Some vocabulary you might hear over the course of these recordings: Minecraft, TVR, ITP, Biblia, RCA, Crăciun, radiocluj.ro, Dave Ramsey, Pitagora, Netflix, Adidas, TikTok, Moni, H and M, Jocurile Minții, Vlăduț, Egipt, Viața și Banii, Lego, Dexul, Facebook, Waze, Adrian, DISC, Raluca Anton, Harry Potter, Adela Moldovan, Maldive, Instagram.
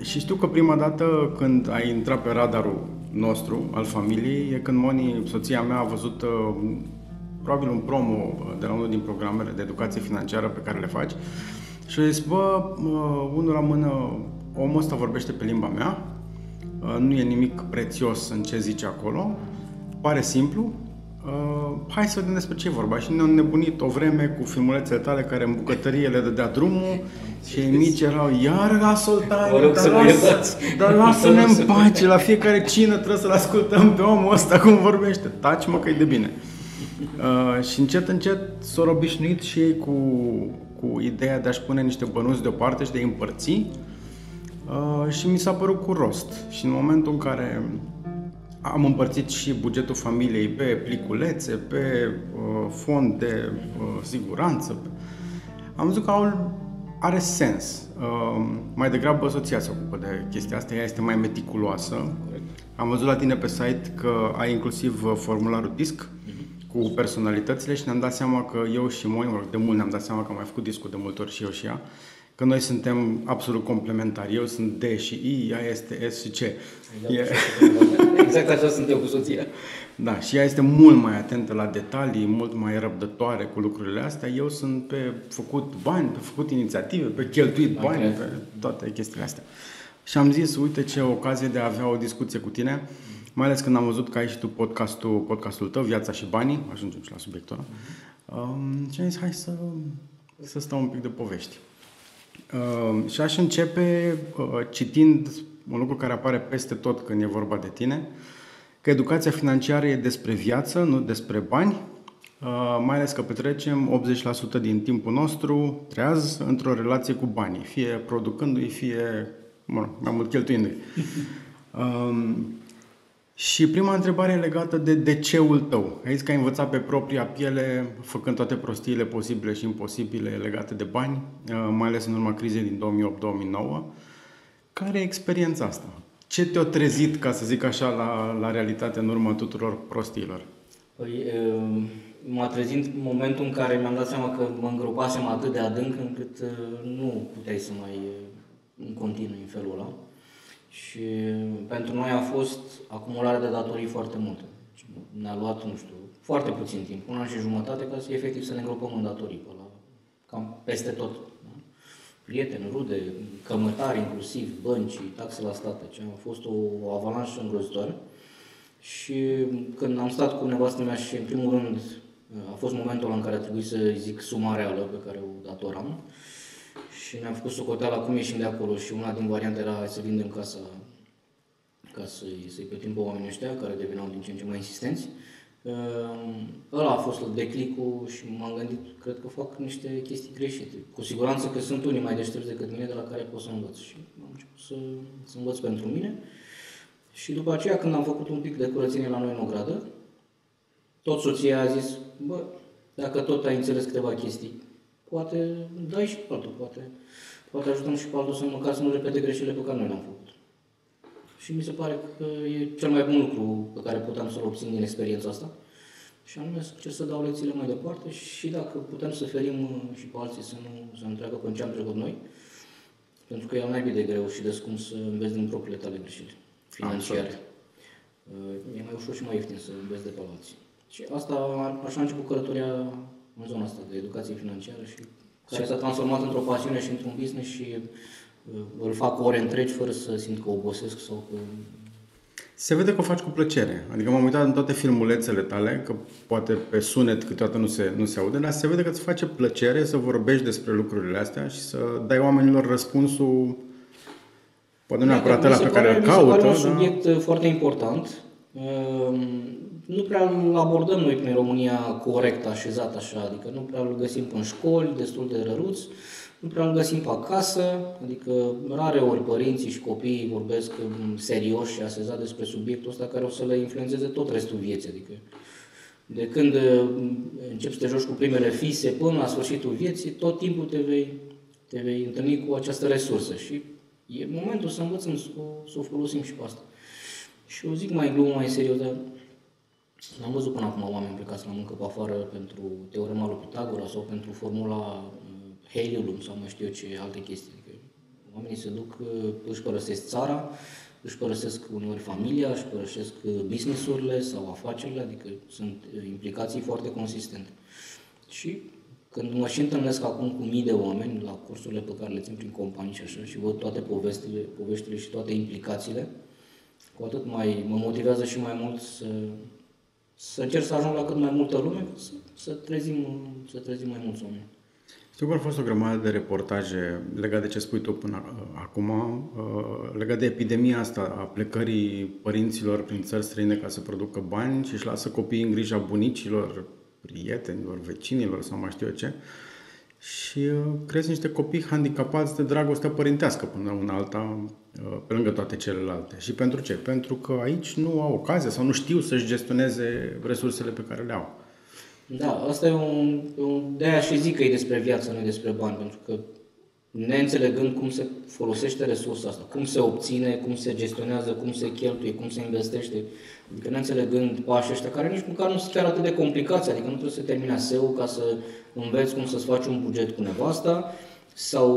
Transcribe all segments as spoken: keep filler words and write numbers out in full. și știu că prima dată când ai intrat pe radarul nostru, al familiei, e când Moni, soția mea, a văzut probabil un promo de la unul din programele de educație financiară pe care le faci și a zis, bă, unul la mână, omul ăsta vorbește pe limba mea, nu e nimic prețios în ce zice acolo, pare simplu, Uh, hai să vedem despre ce e vorba. Și ne-am nebunit o vreme cu filmulețele tale care în bucătărie le dădea drumul și ei mici erau, iar la soltare, dar, las, dar lasă-ne în pace, la fiecare cină trebuie să-l ascultăm pe omul ăsta cum vorbește, taci mă că e de bine. Uh, și încet, încet s-au obișnuit și ei cu, cu ideea de a-și pune niște bănuți deoparte și de a-i împărți uh, și mi s-a părut cu rost. Și în momentul în care am împărțit și bugetul familiei pe pliculețe, pe uh, fond de uh, siguranță. Am zis că aul are sens. Uh, mai degrabă soția se ocupă de chestia asta, ea este mai meticuloasă. Am văzut la tine pe site că ai inclusiv formularul D I S C cu personalitățile și ne-am dat seama că eu și Moni, de mult ne-am dat seama că am mai făcut discul de multe ori și eu și ea, că noi suntem absolut complementari. Eu sunt D și I, ea este S și C. E... Exact așa sunt eu cu soția. Da, și ea este mult mai atentă la detalii, mult mai răbdătoare cu lucrurile astea. Eu sunt pe făcut bani, pe făcut inițiative, pe cheltuit bani, okay, pe toate chestiile astea. Și am zis, uite ce ocazie de a avea o discuție cu tine, mai ales când am văzut că ai și tu podcastul, podcastul tău, Viața și Banii, ajungem și la subiectul ăla, um, și am zis, hai să, să stau un pic de povești. Uh, și aș începe uh, citind un lucru care apare peste tot când e vorba de tine, că educația financiară e despre viață, nu despre bani, uh, mai ales că petrecem optzeci la sută din timpul nostru treaz într-o relație cu banii, fie producându-i, fie mă, mai mult cheltuindu-i. Uh, și prima întrebare e legată de de ce-ul tău. Ai zis că ai învățat pe propria piele, făcând toate prostiile posibile și imposibile legate de bani, uh, mai ales în urma crizei din două mii opt două mii nouă. Care e experiența asta? Ce te-a trezit, ca să zic așa, la, la realitate în urma tuturor prostiilor? Păi, m-a trezit momentul în care mi-am dat seama că mă îngropasem atât de adânc încât nu puteai să mai continui în felul ăla. Și pentru noi a fost acumularea de datorii foarte multă. Ne-a luat, nu știu, foarte puțin timp, un an și jumătate, ca să efectiv să ne îngropăm în datorii, pe la, cam peste tot. Prieteni, rude, cămătari inclusiv, bănci, taxe la stat, deci a fost o avalanșă îngrozitoare. Și când am stat cu nevastă mea și în primul rând a fost momentul în care a trebuit să zic suma reală pe care o datoram și ne-am făcut socoteala cum ieșim de acolo și una din variante era să vindem casa ca să-i, să-i plătim pe oamenii ăștia care deveneau din ce în ce mai insistenți. Ăla a fost declicul și m-am gândit, cred că fac niște chestii greșite. Cu siguranță că sunt unii mai deștepți decât mine de la care pot să învăț și am început să, să învăț pentru mine. Și după aceea, când am făcut un pic de curățenie la noi în ogradă, tot soția a zis, bă, dacă tot ai înțeles câteva chestii, poate dai și pe altul, poate, poate ajutăm și pe altul să măcar să nu repete greșelile pe care noi le-am făcut. Și mi se pare că e cel mai bun lucru pe care puteam să-l obțin din experiența asta. Și anume să încerc să dau lecțiile mai departe și dacă putem să ferim și pe alții să nu, să nu treacă pe ce am trecut noi. Pentru că e mai bine de greu și de scump să înveți din propriile tale greșeli financiare. E mai ușor și mai ieftin să înveți de pe alții. Și asta, așa a început călătoria în zona asta de educație financiară și care s-a transformat într-o pasiune și într-un business și îl fac ore întregi fără să simt că obosesc sau că... Se vede că o faci cu plăcere. Adică m-am uitat în toate filmulețele tale, că poate pe sunet câteodată nu se, nu se aude, dar se vede că îți face plăcere să vorbești despre lucrurile astea și să dai oamenilor răspunsul, poate nu neapărat ăla pe care îl caută. Mi se pare un subiect da? foarte important. Nu prea îl abordăm noi prin România corect, așezat așa, adică nu prea îl găsim în școli, destul de răruț. Nu prea îl găsim pe acasă, adică rare ori părinții și copiii vorbesc serios și asezat despre subiectul ăsta care o să le influențeze tot restul vieții. Adică de când începi să te joci cu primele fise până la sfârșitul vieții, tot timpul te vei, te vei întâlni cu această resursă și e momentul să învățăm să o, să o folosim și pe asta. Și eu zic mai glumă, mai serios, dar am văzut până acum oameni plecați la muncă pe afară pentru teorema lui Pitagora sau pentru formula Heliu sau mai știu eu ce alte chestii. Adică Oamenii se duc, își părăsesc țara, își părăsesc uneori familia, își părăsesc business-urile sau afacerile, adică sunt implicații foarte consistente. Și când mă și întâlnesc acum cu mii de oameni la cursurile pe care le țin prin companii și așa și văd toate povestile, poveștile și toate implicațiile, cu atât mai mă motivează și mai mult să, să încerc să ajung la cât mai multă lume, să, să, trezim, să trezim mai mulți oameni. Știu că au fost o grămadă de reportaje legate de ce spui tu până acum, legate de epidemia asta a plecării părinților prin țări străine ca să producă bani și își lasă copiii în grija bunicilor, prietenilor, vecinilor sau mai știu eu ce, și cresc niște copii handicapați de dragostea părintească până una alta, pe lângă toate celelalte. Și pentru ce? Pentru că aici nu au ocazia sau nu știu să-și gestioneze resursele pe care le au. Da, asta e un... de-aia și zic că e despre viață, nu e despre bani, pentru că neînțelegând cum se folosește resursa asta, cum se obține, cum se gestionează, cum se cheltuie, cum se investește, adică neînțelegând pașii ăștia, care nici măcar nu sunt chiar atât de complicați, adică nu trebuie să termini aseul ca să înveți cum să-ți faci un buget cu nevasta, sau,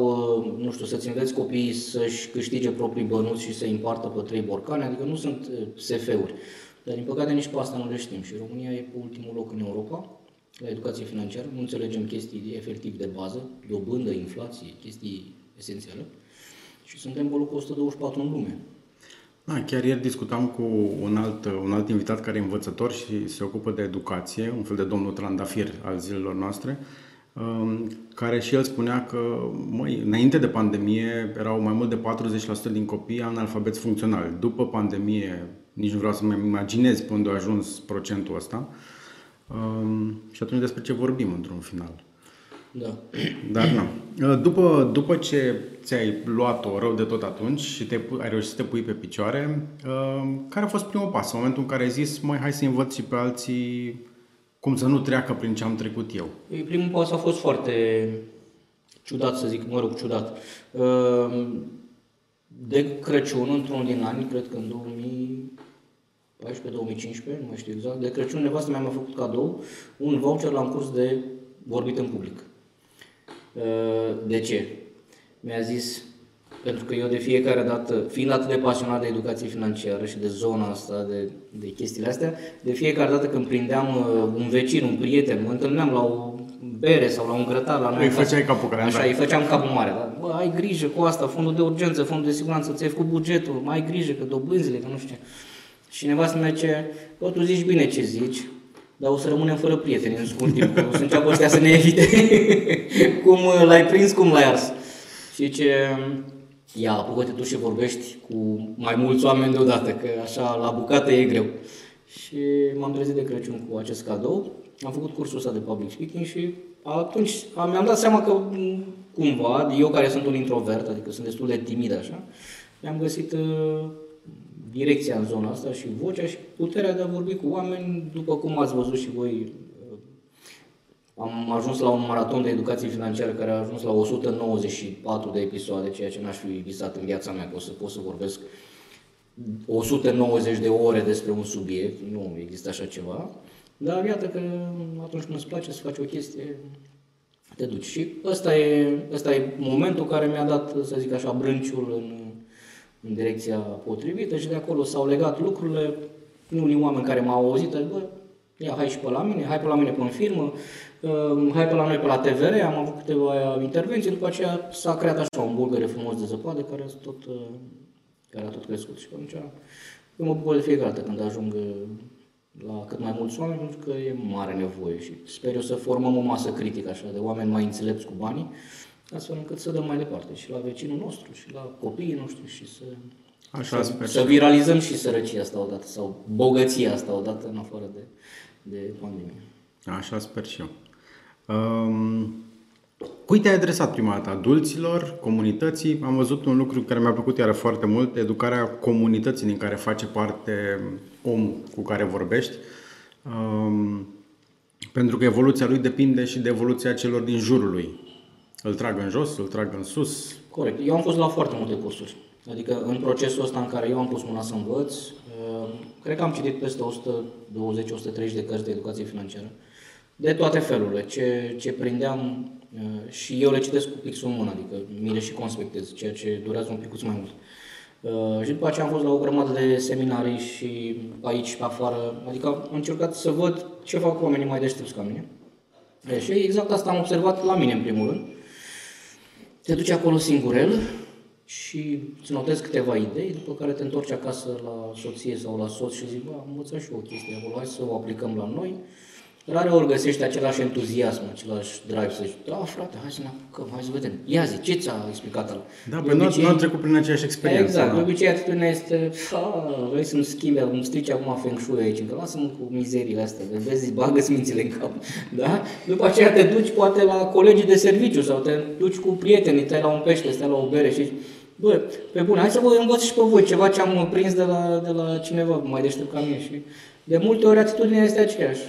nu știu, să-ți înveți copiii să-și câștige proprii bănuți și să-i împartă pe trei borcane, adică nu sunt S F-uri. Dar, din păcate, nici pe asta nu le știm și România e pe ultimul loc în Europa la educație financiară, nu înțelegem chestii efectiv de bază, dobândă, inflație, chestii esențiale și suntem pe locul o sută douăzeci și patru în lume. Da, chiar ieri discutam cu un alt, un alt invitat care e învățător și se ocupă de educație, un fel de domnul Trandafir al zilelor noastre, care și el spunea că, măi, înainte de pandemie erau mai mult de patruzeci la sută din copii analfabeți funcționali. După pandemie, nici nu vreau să-mi imaginez pe unde a ajuns procentul ăsta. Um, și atunci despre ce vorbim într-un final. Da. Dar nu. După, după ce ți-ai luat-o rău de tot atunci și te, ai reușit să te pui pe picioare, um, care a fost primul pas? În momentul în care ai zis, mai hai să învăț și pe alții cum să nu treacă prin ce am trecut eu. Primul pas a fost foarte ciudat, să zic, mă rog, ciudat. Um, de Crăciun, într-un din ani, cred că în două mii paisprezece două mii cincisprezece, nu mai știu exact, de Crăciun nevastă mea mi-a făcut cadou un voucher la un curs de vorbit în public. De ce? Mi-a zis, pentru că eu de fiecare dată, fiind atât de pasionat de educație financiară și de zona asta, de, de chestiile astea, de fiecare dată când prindeam un vecin, un prieten, mă întâlneam la o bere sau la un grătar, la noi îi făceai capul mare. Așa, îi făceam capul mare. Dar, bă, ai grijă cu asta, fondul de urgență, fondul de siguranță, ți-ai făcut bugetul, mai ai grijă că dobânzile, că nu știu ce. Și nevastă mea zice, bă, tu zici bine ce zici, dar o să rămânem fără prieteni în scurt timp, o să înceapă ăștia să ne evite. Cum l-ai prins, cum l-ai ars. Și zice, ia, apucă-te tu și vorbești cu mai mulți oameni deodată, că așa la bucată e greu. Și m-am trezit de Crăciun cu acest cadou, am făcut cursul ăsta de public speaking și atunci mi-am dat seama că cumva, eu care sunt un introvert, adică sunt destul de timid așa, mi-am găsit direcția în zona asta și vocea și puterea de a vorbi cu oameni, după cum ați văzut și voi, am ajuns la un maraton de educație financiară care a ajuns la o sută nouăzeci și patru de episoade, ceea ce n-aș fi visat în viața mea, că o să pot să vorbesc o sută nouăzeci de ore despre un subiect, nu există așa ceva, dar iată că atunci când îți place să faci o chestie, te duci. Și ăsta e, ăsta e momentul care mi-a dat, să zic așa, brânciul în în direcția potrivită și de acolo s-au legat lucrurile. Unii oameni care m-au auzit, bă, ia, hai și pe la mine, hai pe la mine pe în firmă, uh, hai pe la noi pe la T V R, am avut câteva intervenții, după aceea s-a creat așa un bulgăre frumos de zăpadă care, tot, uh, care a tot crescut și pe atunci eu mă bucur de fiecare dată când ajung la cât mai mulți oameni, pentru că e mare nevoie și sper eu să formăm o masă critică așa, de oameni mai înțelepți cu banii, astfel încât să dăm mai departe și la vecinul nostru, și la copiii noștri, și să, așa să, să viralizăm și sărăcia asta odată, sau bogăția asta odată, în afară de, de pandemie. Așa sper și eu. Um, cui te-ai adresat prima dată? Adulților, comunității? Am văzut un lucru care mi-a plăcut iară foarte mult, educarea comunității din care face parte omul cu care vorbești. Um, pentru că evoluția lui depinde și de evoluția celor din jurul lui. Îl trag în jos, îl trag în sus. Corect. Eu am fost la foarte multe cursuri. Adică în procesul ăsta în care eu am pus mâna să învăț, cred că am citit peste o sută douăzeci - o sută treizeci de cărți de educație financiară. de toate felurile. Ce, ce prindeam uh, și eu le citesc cu pixul în mână, adică mi le și conspectez, ceea ce durează un picuț mai mult. Uh, și după aceea am fost la o grămadă de seminarii și aici și pe afară, adică am încercat să văd ce fac oamenii mai deștepți ca mine. E, și exact asta am observat la mine, în primul rând. Te duci acolo singurel și îți notezi câteva idei, după care te întorci acasă la soție sau la soț și zici, bă, am învățat și eu o chestie acolo, hai să o aplicăm la noi. Rareori găsești același entuziasm, același drive să zici, da, frate, hai să ne apucăm, hai să vedem. Ia zi, ce ți-a explicat ăla? Da, pe obicei... nu am trecut prin aceeași experiență. Exact, de obicei atitudinea este, vrei să-mi schimbi, îmi strici acum feng shui aici, că lasă-mă cu mizeriile astea, că vezi, bagă-ți mințile în cap. Da? După aceea te duci poate la colegii de serviciu sau te duci cu prietenii, stai la un pește, stai la o bere și zici, bă, pe bune, hai să vă învăț și pe voi ceva ce am prins de la, de la cineva mai deștept ca mine. Și de multe ori atitudinea este aceeași.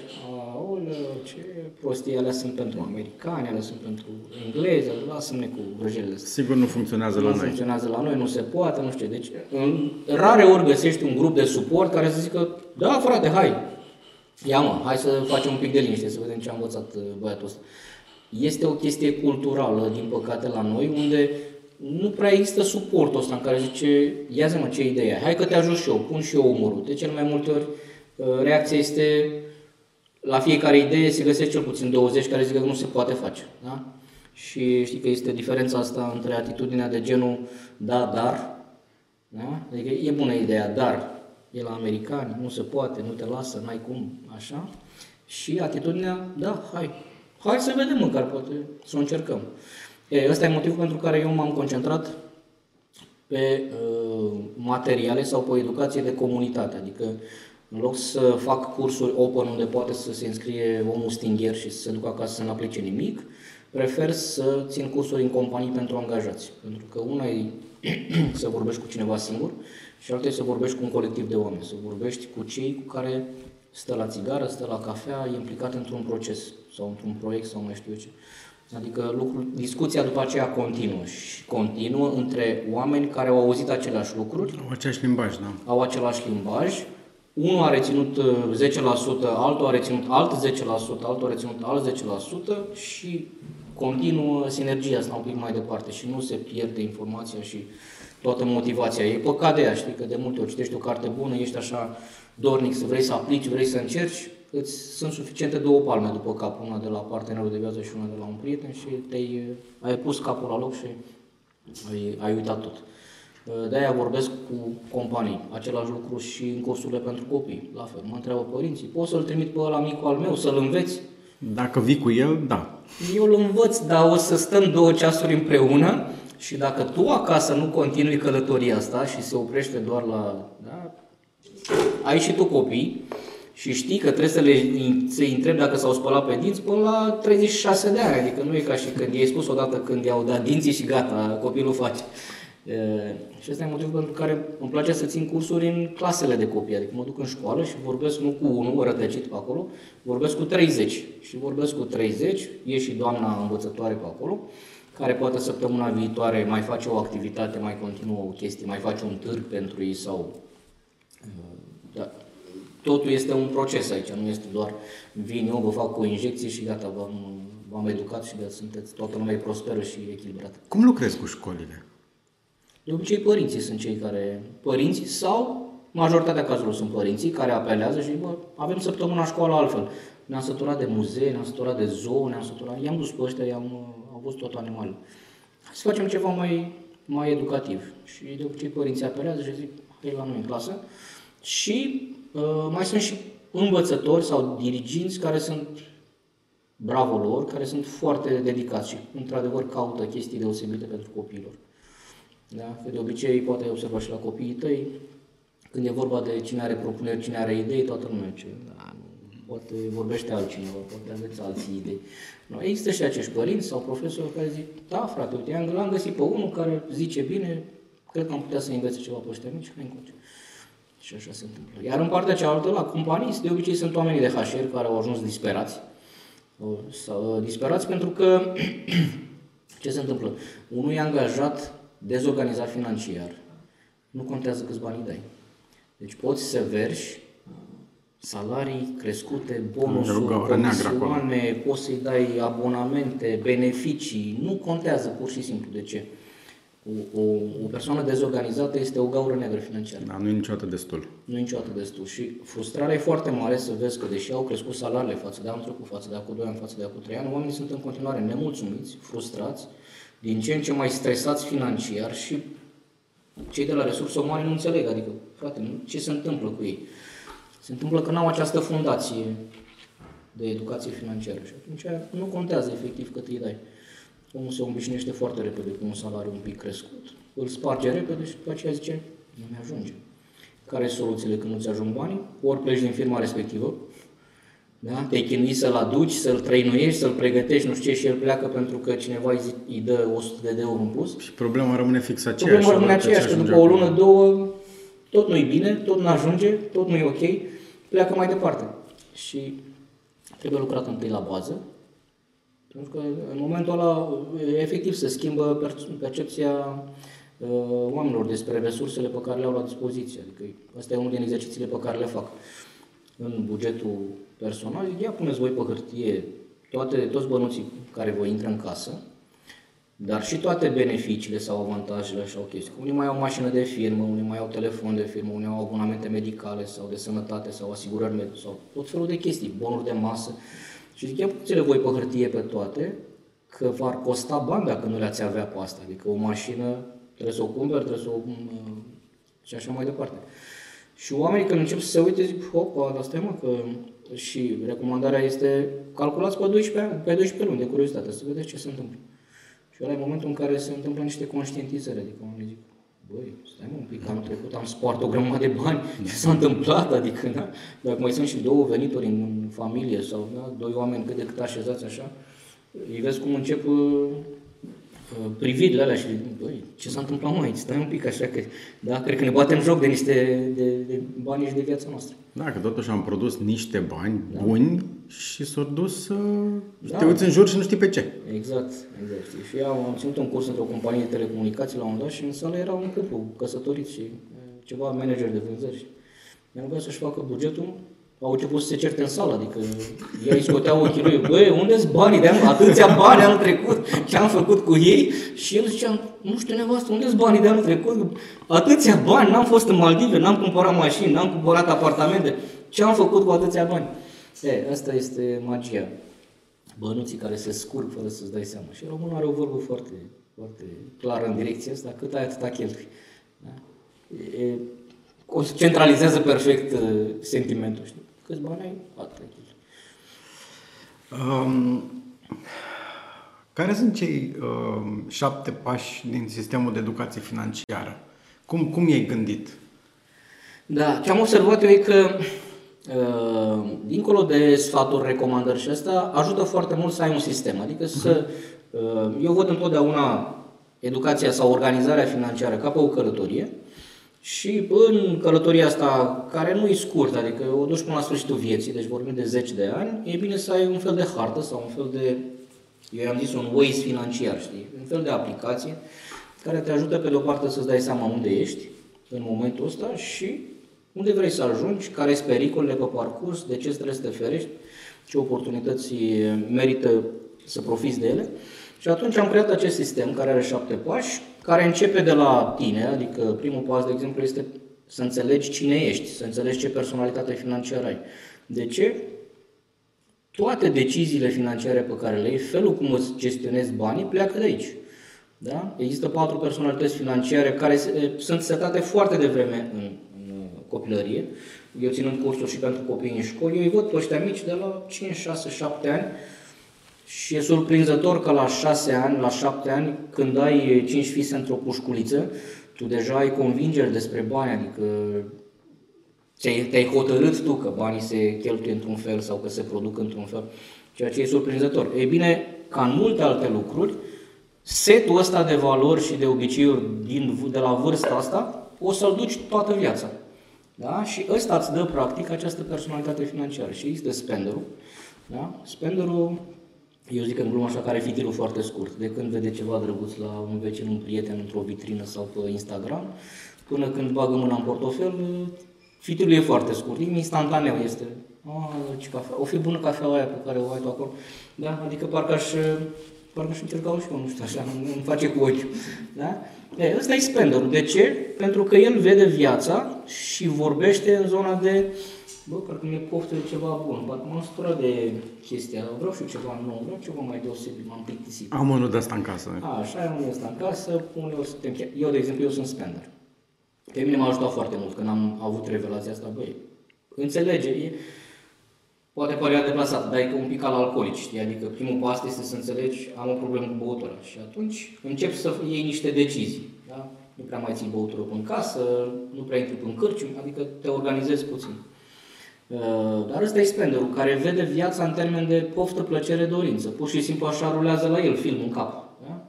Ce prostii, alea sunt pentru americani, alea sunt pentru englezi, lasă-ne cu vrăjelele astea. Sigur nu funcționează nu la noi. Nu funcționează la noi, nu se poate, nu știu. Deci, în rare ori găsești un grup de suport care să zică, da, frate, hai, ia mă, hai să facem un pic de liniște, să vedem ce a învățat băiatul ăsta. Este o chestie culturală, din păcate, la noi, unde nu prea există suportul ăsta în care zice, ia zi mă, ce idee ai, hai că te ajut și eu, pun și eu umărul. De cel mai multe ori, reacția este... La fiecare idee se găsesc cel puțin douăzeci care zic că nu se poate face. Da? Și știi că este diferența asta între atitudinea de genul da, dar, da? Adică e bună ideea, dar e la americani, nu se poate, nu te lasă, n-ai cum, așa. Și atitudinea, da, hai, hai să vedem măcar, poate să o încercăm. E, ăsta e motivul pentru care eu m-am concentrat pe uh, materiale sau pe educație de comunitate, adică în loc să fac cursuri open unde poate să se înscrie omul stingher și să se ducă acasă să nu aplice nimic, prefer să țin cursuri în companii pentru angajați. Pentru că una e să vorbești cu cineva singur și alta e să vorbești cu un colectiv de oameni, să vorbești cu cei cu care stă la țigară, stă la cafea, e implicat într-un proces sau într-un proiect sau mai știu eu ce. Adică lucru, discuția după aceea continuă și continuă între oameni care au auzit aceleași lucruri. Au același limbaj, da. Au același limbaj. Unul a reținut zece la sută, altul a reținut alt zece la sută, altul a reținut alt zece la sută și continuă sinergia asta un pic mai departe și nu se pierde informația și toată motivația. E păcat de ea, știi, că de multe ori citești o carte bună, ești așa dornic să vrei să aplici, vrei să încerci, îți sunt suficiente două palme după cap, una de la partenerul de viață și una de la un prieten și te-ai ai pus capul la loc și ai, ai uitat tot. De-aia vorbesc cu companii, același lucru și în cursurile pentru copii, la fel. Mă întreabă părinții, poți să-l trimit pe ăla micul al meu, să-l înveți? Dacă vii cu el, da. Eu îl învăț, dar o să stăm două ceasuri împreună și dacă tu acasă nu continui călătoria asta și se oprește doar la... Da, ai și tu copii și știi că trebuie să le să-i întrebi dacă s-au spălat pe dinți până la treizeci și șase de ani. Adică nu e ca și când i-ai spus odată când i-au dat dinții și gata, copilul face. E, și ăsta e motivul pentru care îmi place să țin cursuri în clasele de copii, adică mă duc în școală și vorbesc nu cu unul rătăcit pe acolo, vorbesc cu treizeci și vorbesc cu treizeci, e și doamna învățătoare pe acolo, care poate săptămâna viitoare mai face o activitate, mai continuă o chestie, mai face un târg pentru ei sau... Da. Totul este un proces aici, nu este doar vin eu, vă fac o injecție și gata, v-am, v-am educat și gata, sunteți toată lumea prosperă și echilibrată. Cum lucrezi cu școlile? De obicei părinții sunt cei care, părinții sau majoritatea cazurilor sunt părinții care apelează și bă, avem săptămâna școală altfel. Ne-am săturat de muzee, ne-am săturat de zoo, ne-am săturat, i-am dus pe ăștia, i-am au văzut tot animalul. Hai să facem ceva mai, mai educativ. Și de obicei părinții apelează și zic, hai la noi în clasă. Și uh, mai sunt și învățători sau diriginți care sunt bravo lor, care sunt foarte dedicați și într-adevăr caută chestii deosebite pentru copiilor. Da? Că de obicei, poate ai observat și la copiii tăi, când e vorba de cine are propuneri, cine are idei, toată lumea ce, da, poate vorbește altcineva, poate aveți alții idei. No, există și acești părinți sau profesori care zic, da frate, uite, l-am găsit pe unul care zice bine, cred că am putea să învețe ceva pe ăștia mici, hai încoace. Și așa se întâmplă. Iar în partea cealaltă, la companii, de obicei sunt oamenii de H R care au ajuns disperați. Sau, disperați pentru că, ce se întâmplă? Unul e angajat dezorganizat financiar, nu contează câți bani îi dai. Deci poți să vergi salarii crescute, bonusuri, comisioane, poți să-i dai abonamente, beneficii, nu contează pur și simplu de ce. O, o, o persoană dezorganizată este o gaură neagră financiară. Da, nu e niciodată destul. Nu e niciodată destul și frustrarea e foarte mare să vezi că deși au crescut salariile față de anul trecut, față de acum doi ani, față de acum trei ani, oamenii sunt în continuare nemulțumiți, frustrați, din ce în ce mai stresați financiar și cei de la resurse umane nu înțeleg, adică, frate, ce se întâmplă cu ei? Se întâmplă că n-au această fundație de educație financiară și atunci nu contează efectiv cât îi dai. Omul se obișnuiește foarte repede cu un salariu un pic crescut, îl sparge repede și după aceea zice, nu mi-ajunge. Care sunt soluțiile când nu-ți ajung banii? Ori pleci din firma respectivă, da? Te chinui să-l aduci, să-l trăinuiești, să-l pregătești, nu știu ce, și el pleacă pentru că cineva îi, îi dă o sută de euro în plus. Și problema rămâne fix aceeași. Problema rămâne aceeași, că după o lună, două, tot nu-i bine, tot nu ajunge, tot nu-i ok, pleacă mai departe. Și trebuie lucrat întâi la bază, pentru că în momentul ăla, efectiv, se schimbă percepția uh, oamenilor despre resursele pe care le au la dispoziție. Adică ăsta e unul din exercițiile pe care le fac. În bugetul personal, ia puneți voi pe hârtie toate, toți bănuții care vă intră în casă, dar și toate beneficiile sau avantajele sau chestii. Unii mai au mașină de firmă, unii mai au telefon de firmă, unii au abonamente medicale sau de sănătate sau asigurări medicale sau tot felul de chestii, bonuri de masă. Și zic, ia puțile voi pe hârtie pe toate, că v-ar costa bani dacă nu le-ați avea pe asta. Adică o mașină trebuie să o cumperi, trebuie să o... și așa mai departe. Și oamenii când încep să se uite, zic, opa, dar stai mă, că... Și recomandarea este, calculați pe doisprezece luni, de curiozitate, să vedeți ce se întâmplă. Și ăla e momentul în care se întâmplă niște conștientizări, adică oamenii zic, băi, stai mă un pic, anul trecut am spart o grămadă de bani, ce s-a întâmplat, adică, da? Dacă mai sunt și două venituri în familie sau, da, doi oameni cât de cât așezați așa, îi vezi cum încep uh, privirile alea și zic, băi, ce s-a întâmplat mai aici, stai un pic așa că, da, cred că ne batem joc de niște de, de bani și de viața noastră. Da, că totuși am produs niște bani da. buni și s-au dus să uh, da, te uiți în jur și nu știi pe ce. Exact, exact. Și eu am ținut un curs într-o companie de telecomunicații la un dat și în sală era un cuplu căsătorit și ceva manager de vânzări. Mi-a rugat să-și facă bugetul, au început să se certe în sală, adică ei îi scoteau ochii lui, băi, unde-s banii de anul, atâția bani anul trecut, ce am făcut cu ei? Și el zicea, nu știu nevastă, unde-s banii de anul trecut, atâția bani, n-am fost în Maldive, n-am cumpărat mașini, n-am cumpărat apartamente, ce am făcut cu atâția bani? E, asta este magia, bănuții care se scurg fără să-ți dai seama. Și românul are o vorbă foarte, foarte clară în direcția asta, cât ai atâta cheltui. Da? E, centralizează perfect sentimentul, știi? Câți bani ai? Atât. Um, care sunt cei um, șapte pași din sistemul de educație financiară? Cum, cum i-ai gândit? Da, ce am observat eu e că uh, dincolo de sfaturi, recomandări și asta, ajută foarte mult să ai un sistem. Adică să... Uh, eu văd întotdeauna educația sau organizarea financiară ca pe o călătorie. Și în călătoria asta, care nu e scurtă, adică o duci până la sfârșitul vieții, deci vorbim de zece de ani, e bine să ai un fel de hartă sau un fel de, eu i-am zis, un Waze financiar, știi? Un fel de aplicație care te ajută pe de o parte să-ți dai seama unde ești în momentul ăsta și unde vrei să ajungi, care sunt pericolele pe parcurs, de ce trebuie să te ferești, ce oportunități merită să profiți de ele. Și atunci am creat acest sistem care are șapte pași, care începe de la tine, adică primul pas, de exemplu, este să înțelegi cine ești, să înțelegi ce personalitate financiară ai. De ce? Toate deciziile financiare pe care le iei, felul cum îți gestionezi banii, pleacă de aici. Da? Există patru personalități financiare care sunt setate foarte devreme în, în copilărie. Eu ținând cursuri și pentru copii în școli, eu îi văd pe ăștia mici de la cinci, șase, șapte ani, și e surprinzător că la șase ani, la șapte ani, când ai cinci fise într-o pușculiță, tu deja ai convingeri despre bani, adică te-ai hotărât tu că banii se cheltuie într-un fel sau că se produc într-un fel, ceea ce e surprinzător. Ei bine, ca în multe alte lucruri, setul ăsta de valori și de obiceiuri din, de la vârsta asta o să-l duci toată viața. Da? Și ăsta îți dă practic această personalitate financiară. Și există spenderul. Da? Spenderul... Eu zic că în glumă așa care fitilul foarte scurt, de când vede ceva drăguț la un vecin, un prieten, într-o vitrină sau pe Instagram, până când bagă mâna în portofel, Fitilul e foarte scurt, instantaneu este. A, ce cafea. O fi bună cafeaua aia pe care o ai tu acolo. Da? Adică parcă aș, parcă aș încerca și eu, nu știu, așa, îmi face cu ochiul. Da? E, ăsta e spenderul. De ce? Pentru că el vede viața și vorbește în zona de bă, parcă mi-e poftă de ceva bun, parcă m-am săturat de chestia, vreau și ceva nou, vreau ceva mai deosebit, m-am plictisit. Am unul de asta în casă. A, așa, am unul de asta în casă, uneori suntem chiar. Eu, de exemplu, eu sunt spender. Pe mine m-a ajutat foarte mult când am avut revelația asta, băi, înțelege, e, poate părea deplasat, dar e un pic al alcoolic, știi? Adică primul pas este să înțelegi, am o problemă cu băutura și atunci începi să iei niște decizii, da? Nu prea mai ții băutură în casă, nu prea intri în cârciumi, adică te organizezi puțin. Dar ăsta e spenderul, care vede viața în termen de poftă, plăcere, dorință. Pur și simplu așa rulează la el filmul în cap. Da?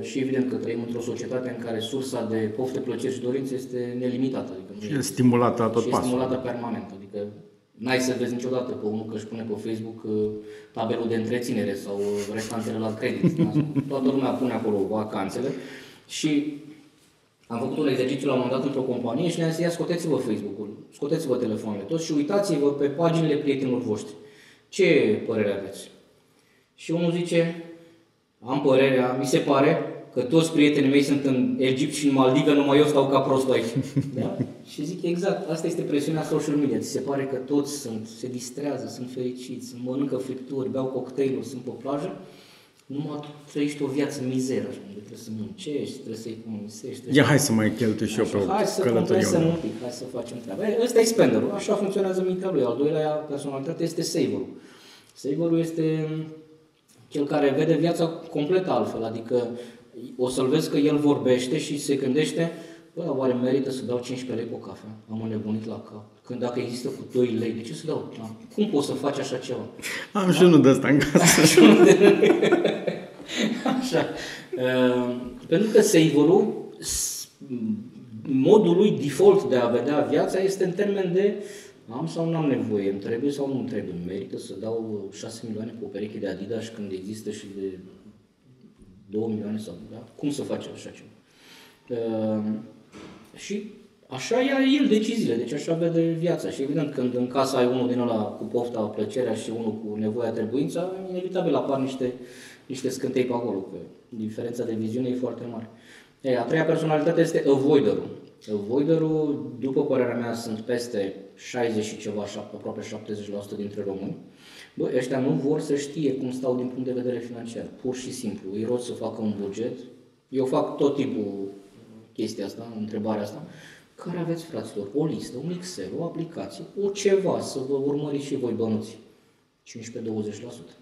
Și evident că trăim într-o societate în care sursa de poftă, plăcere și dorință este nelimitată. Adică și e stimulată tot pasul. Și e stimulată permanent. Adică n-ai să vezi niciodată pe unul că își pune pe Facebook tabelul de întreținere sau restantele la credit. Toată lumea pune acolo vacanțele. Și am făcut un exercițiu la un moment dat într-o companie și ne-am zis, ia scoteți-vă Facebook-ul, scoteți-vă telefoanele toți și uitați-vă pe paginile prietenilor voștri. Ce părere aveți? Și unul zice, am părerea, mi se pare că toți prietenii mei sunt în Egipt și în Maldive, numai eu stau ca prost aici. Da? Și zic, exact, asta este presiunea social media. Ți se pare că toți sunt, se distrează, sunt fericiți, mănâncă fripturi, beau cocktailuri, sunt pe plajă. Numai trăiești o viață mizeră, unde trebuie să muncești, trebuie să economisești. Ia hai să mai cheltui și eu pe călătorie. Hai să compensăm un pic, hai să facem treaba. Ăsta e spenderul, așa funcționează mintea lui. Al doilea personalitate este saverul. Saverul este cel care vede viața complet altfel, adică o să-l vezi că el vorbește și se gândește, bă, oare merită să dau cincisprezece lei pe o cafea? Am înnebunit la cap. Când dacă există cu doi lei, de ce să dau? Da. Cum poți să faci așa ceva? Am da? Și unul de ăsta în casă. Așa. Uh, pentru că saverul, modul lui default de a vedea viața este în termen de am sau nu am nevoie, îmi trebuie sau nu îmi trebuie. Merită să dau șase milioane pe o pereche de Adidas când există și de două milioane sau da? Cum să faci așa ceva? Uh, și așa ia el deciziile, deci așa vede viața. Și evident, când în casă ai unul din ăla cu pofta, plăcerea și unul cu nevoia, trebuința, inevitabil apar niște, niște scântei pe acolo, că diferența de viziune e foarte mare. E, a treia personalitate este avoiderul. Avoiderul, după părerea mea, sunt peste șaizeci și ceva, aproape șaptezeci la sută dintre români. Bă, ăștia nu vor să știe cum stau din punct de vedere financiar, pur și simplu. Îi rog să facă un buget. Eu fac tot timpul chestia asta, întrebarea asta. Care aveți, fraților? O listă, un Excel, o aplicație, o ceva să vă urmăriți și voi, bănuți. cincisprezece douăzeci la sută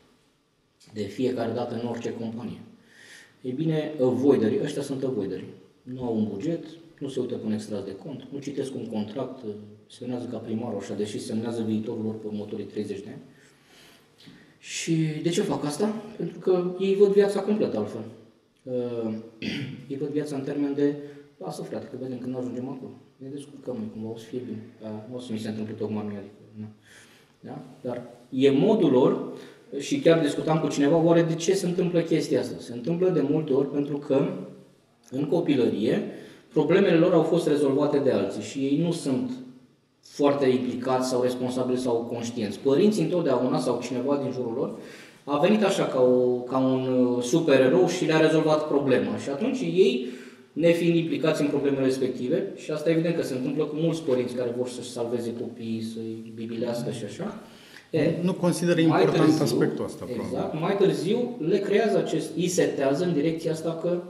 de fiecare dată în orice companie. Ei bine, avoiderii, ăștia sunt avoiderii. Nu au un buget, nu se uită cu un extras de cont, nu citesc un contract, semnează ca primarul așa, deși semnează viitorul lor pe următorii treizeci de ani. Și de ce fac asta? Pentru că ei văd viața complet altfel. Uh, ei văd viața în termen de lasă, frate, că vedem când ajungem acolo. Ne descurcăm noi cumva, o să fie bine. Nu o să mi se întâmple tocmai mie, adică, na. Da? Dar e modul lor și chiar discutam cu cineva, oare de ce se întâmplă chestia asta? Se întâmplă de multe ori pentru că în copilărie problemele lor au fost rezolvate de alții și ei nu sunt foarte implicați sau responsabili sau conștienți. Părinții întotdeauna sau cineva din jurul lor a venit așa ca, o, ca un supererou și le-a rezolvat problema și atunci ei, nefiind implicați în problemele respective, și asta evident că se întâmplă cu mulți părinți care vor să-și salveze copiii, să-i bibilească și așa. E, nu consideră important târziu, aspectul ăsta. Exact, mai târziu le creează acest, îi setează în direcția asta că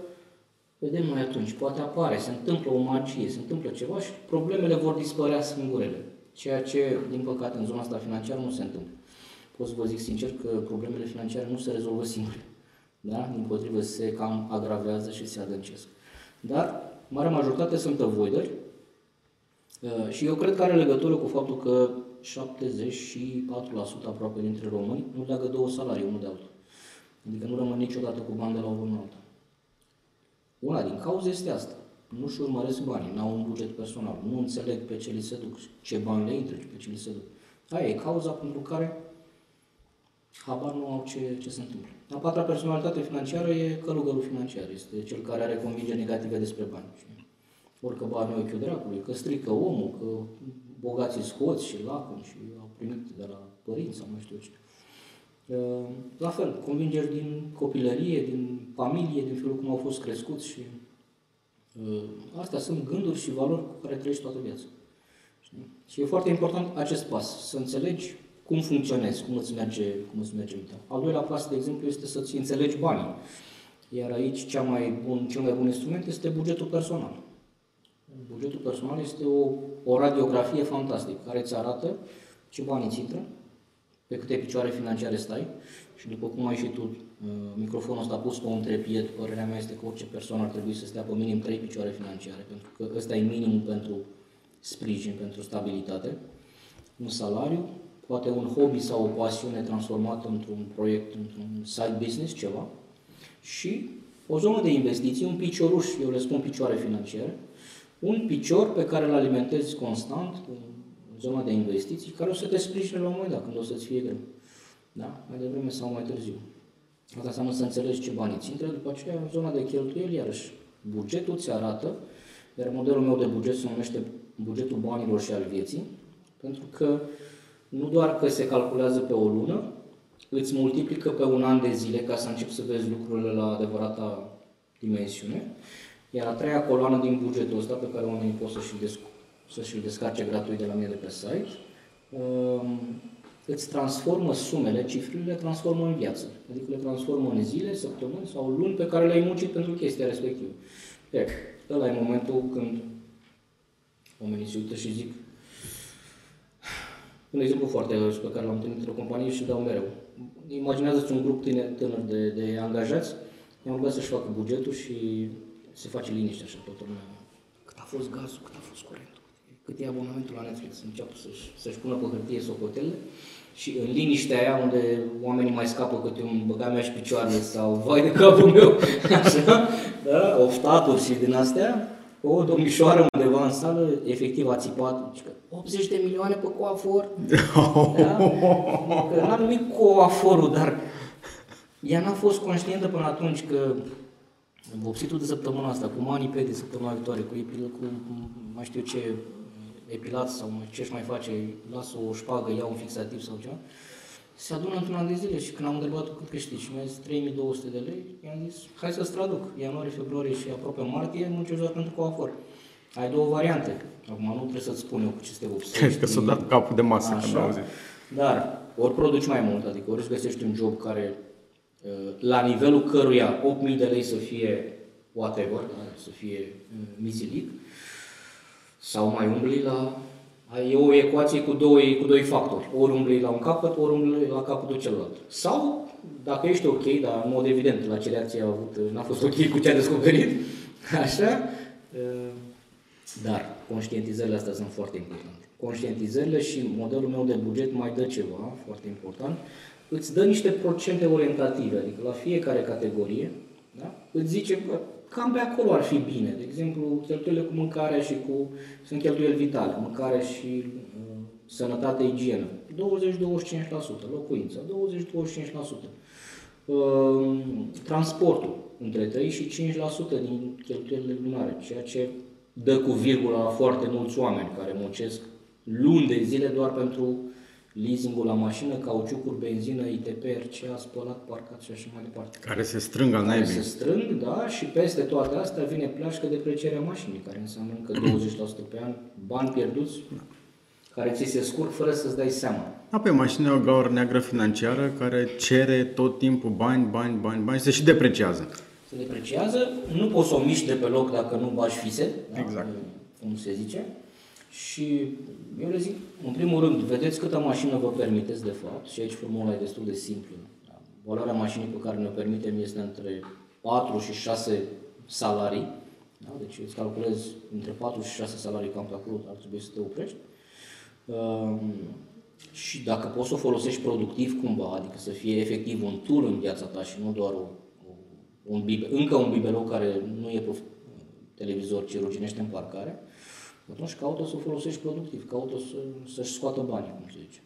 vedem noi atunci, poate apare, se întâmplă o magie, se întâmplă ceva și problemele vor dispărea singurele. Ceea ce, din păcate, în zona asta financiară nu se întâmplă. Pot să vă zic sincer că problemele financiare nu se rezolvă singure. Da? Dimpotrivă, se cam agravează și se adâncesc. Dar marea majoritate sunt avoideri uh, și eu cred că are legătură cu faptul că șaptezeci și patru la sută aproape dintre români nu leagă două salarii unul de altul. Adică nu rămân niciodată cu bani de la unul la altul. Una din cauze este asta. Nu-și urmăresc banii, n-au un buget personal, nu înțeleg pe ce li se duc, ce bani le intră și pe ce li se duc. Aia e cauza pentru care habar nu au ce, ce se întâmplă. A patra personalitate financiară e călugărul financiar. Este cel care are convingeri negative despre bani. ori că banii ochiul dracului, că strică omul, că bogații scoți și lacom și au primit de la părinți sau nu știu ce. La fel, convingeri din copilărie, din familie, din felul cum au fost crescuți și astea sunt gânduri și valori cu care trăiești toată viața. Și e foarte important acest pas, să înțelegi cum funcționezi, cum îți merge, cum îți merge mintea. Al doilea pas, de exemplu, este să-ți înțelegi banii. Iar aici cea mai bun, cel mai bun instrument este bugetul personal. Bugetul personal este o, o radiografie fantastică, care îți arată ce bani îți intră, pe câte picioare financiare stai și după cum ai și tu microfonul ăsta pus pe un trepied, părerea mea este că orice persoană ar trebui să stea pe minim trei picioare financiare, pentru că ăsta e minimul pentru sprijin, pentru stabilitate, un salariu, poate un hobby sau o pasiune transformată într-un proiect, într-un side business, ceva, și o zonă de investiții, un picioruș, eu le spun picioare financiare, un picior pe care îl alimentezi constant, zona de investiții, care o să te sprijine la un moment dat, când o să-ți fie greu. Da? Mai devreme sau mai târziu. Asta înseamnă să înțelegi ce bani îți intră, după aceea în zona de cheltuieli, iarăși bugetul ți arată, iar modelul meu de buget se numește bugetul banilor și al vieții, pentru că nu doar că se calculează pe o lună, îți multiplică pe un an de zile ca să începi să vezi lucrurile la adevărata dimensiune, iar a treia coloană din bugetul ăsta, pe care oamenii pot să-și descurcă, să-și descarce gratuit de la mine de pe site, îți transformă sumele, cifrele le transformă în viață. Adică le transformă în zile, săptămâni sau luni pe care le-ai muncit pentru chestia respectivă. E, ăla e momentul când oamenii se uită și zic, un exemplu foarte rău pe care l-am întâlnit într-o companie și dau mereu. Imaginează-ți un grup tânăr de, de angajați, i-am rugat să-și facă bugetul și se face liniște așa toată lumea. Cât a fost gazul, cât a fost curentul, cât e abonamentul la Netflix, înceapă să-și, să-și pună pe hârtie socotele și în liniștea aia unde oamenii mai scapă câte un băga mea și picioarele sau vai de capul meu, așa, da, oftaturi și din astea, o domnișoară undeva în sală, efectiv a țipat, zice, optzeci de milioane pe coafor, da? Că n-a numit coaforul, dar ea n-a fost conștientă până atunci că vopsitul de săptămâna asta, cu manipede de săptămâna viitoare, cu epilă, cu mai știu ce, epilat sau ce-și mai face, lasă o șpagă, ia un fixativ sau ceva, se adună într-un an de zile și când am întrebat cât câștigi și mi-a zis trei mii două sute de lei, i-am zis, hai să-ți traduc, ianuarie, februarie și aproape martie, muncești doar pentru coafor. Ai două variante, acum nu trebuie să-ți spun eu cu ce te vopsești. Că s-a dat capul de masă când am auzit. Dar ori produci mai mult, adică ori îți găsești un job care, la nivelul căruia opt mii de lei să fie whatever, să fie mizilic, sau mai umbli la... E o ecuație cu doi, cu doi factori. Ori umbli la un capăt, ori umbli la capătul celălalt. Sau, dacă ești ok, dar în mod evident, la ce reacție a avut, n-a fost ok cu ce a descoperit, așa. Dar conștientizările astea sunt foarte importante. Conștientizările și modelul meu de buget mai dă ceva foarte important. Îți dă niște procente orientative, adică la fiecare categorie, da? Îți zice că cam pe acolo ar fi bine. De exemplu, cheltuielile cu mâncare și cu... sunt cheltuieli vitale, mâncare și uh, sănătate, igienă. douăzeci la douăzeci și cinci la sută, locuința, douăzeci la douăzeci și cinci la sută. Uh, transportul, între trei și cinci la sută din cheltuielile lunare, ceea ce dă cu virgula la foarte mulți oameni care muncesc luni de zile doar pentru leasing-ul la mașină, cauciucuri, benzină, I T P, R C A, spălat, parcat și așa mai departe. Care se strâng al naibii. Care se strâng, da, și peste toate astea vine plașcă de deprecierea mașinii, care înseamnă încă douăzeci la sută pe an, bani pierduți, care ți se scurg fără să-ți dai seama. Apoi mașina e o gaură neagră financiară care cere tot timpul bani, bani, bani, bani și se și depreciază. Se depreciază, nu poți să o miști de pe loc dacă nu bagi fise, exact, da, cum se zice. Și eu le zic, în primul rând, vedeți câtă mașină vă permiteți de fapt și aici formula e destul de simplă. Valoarea mașinii pe care ne permitem este între patru și șase salarii. Da? Deci îți calculezi între patru și șase salarii cam pe acolo, ar trebui să te oprești. Um, și dacă poți să o folosești productiv cumva, adică să fie efectiv un tur în viața ta și nu doar o, o, un bibe, încă un bibelou care nu e pe televizor, ci ruginește în parcare, atunci caută să o folosești productiv, caută să, să-și scoată banii, cum se zice.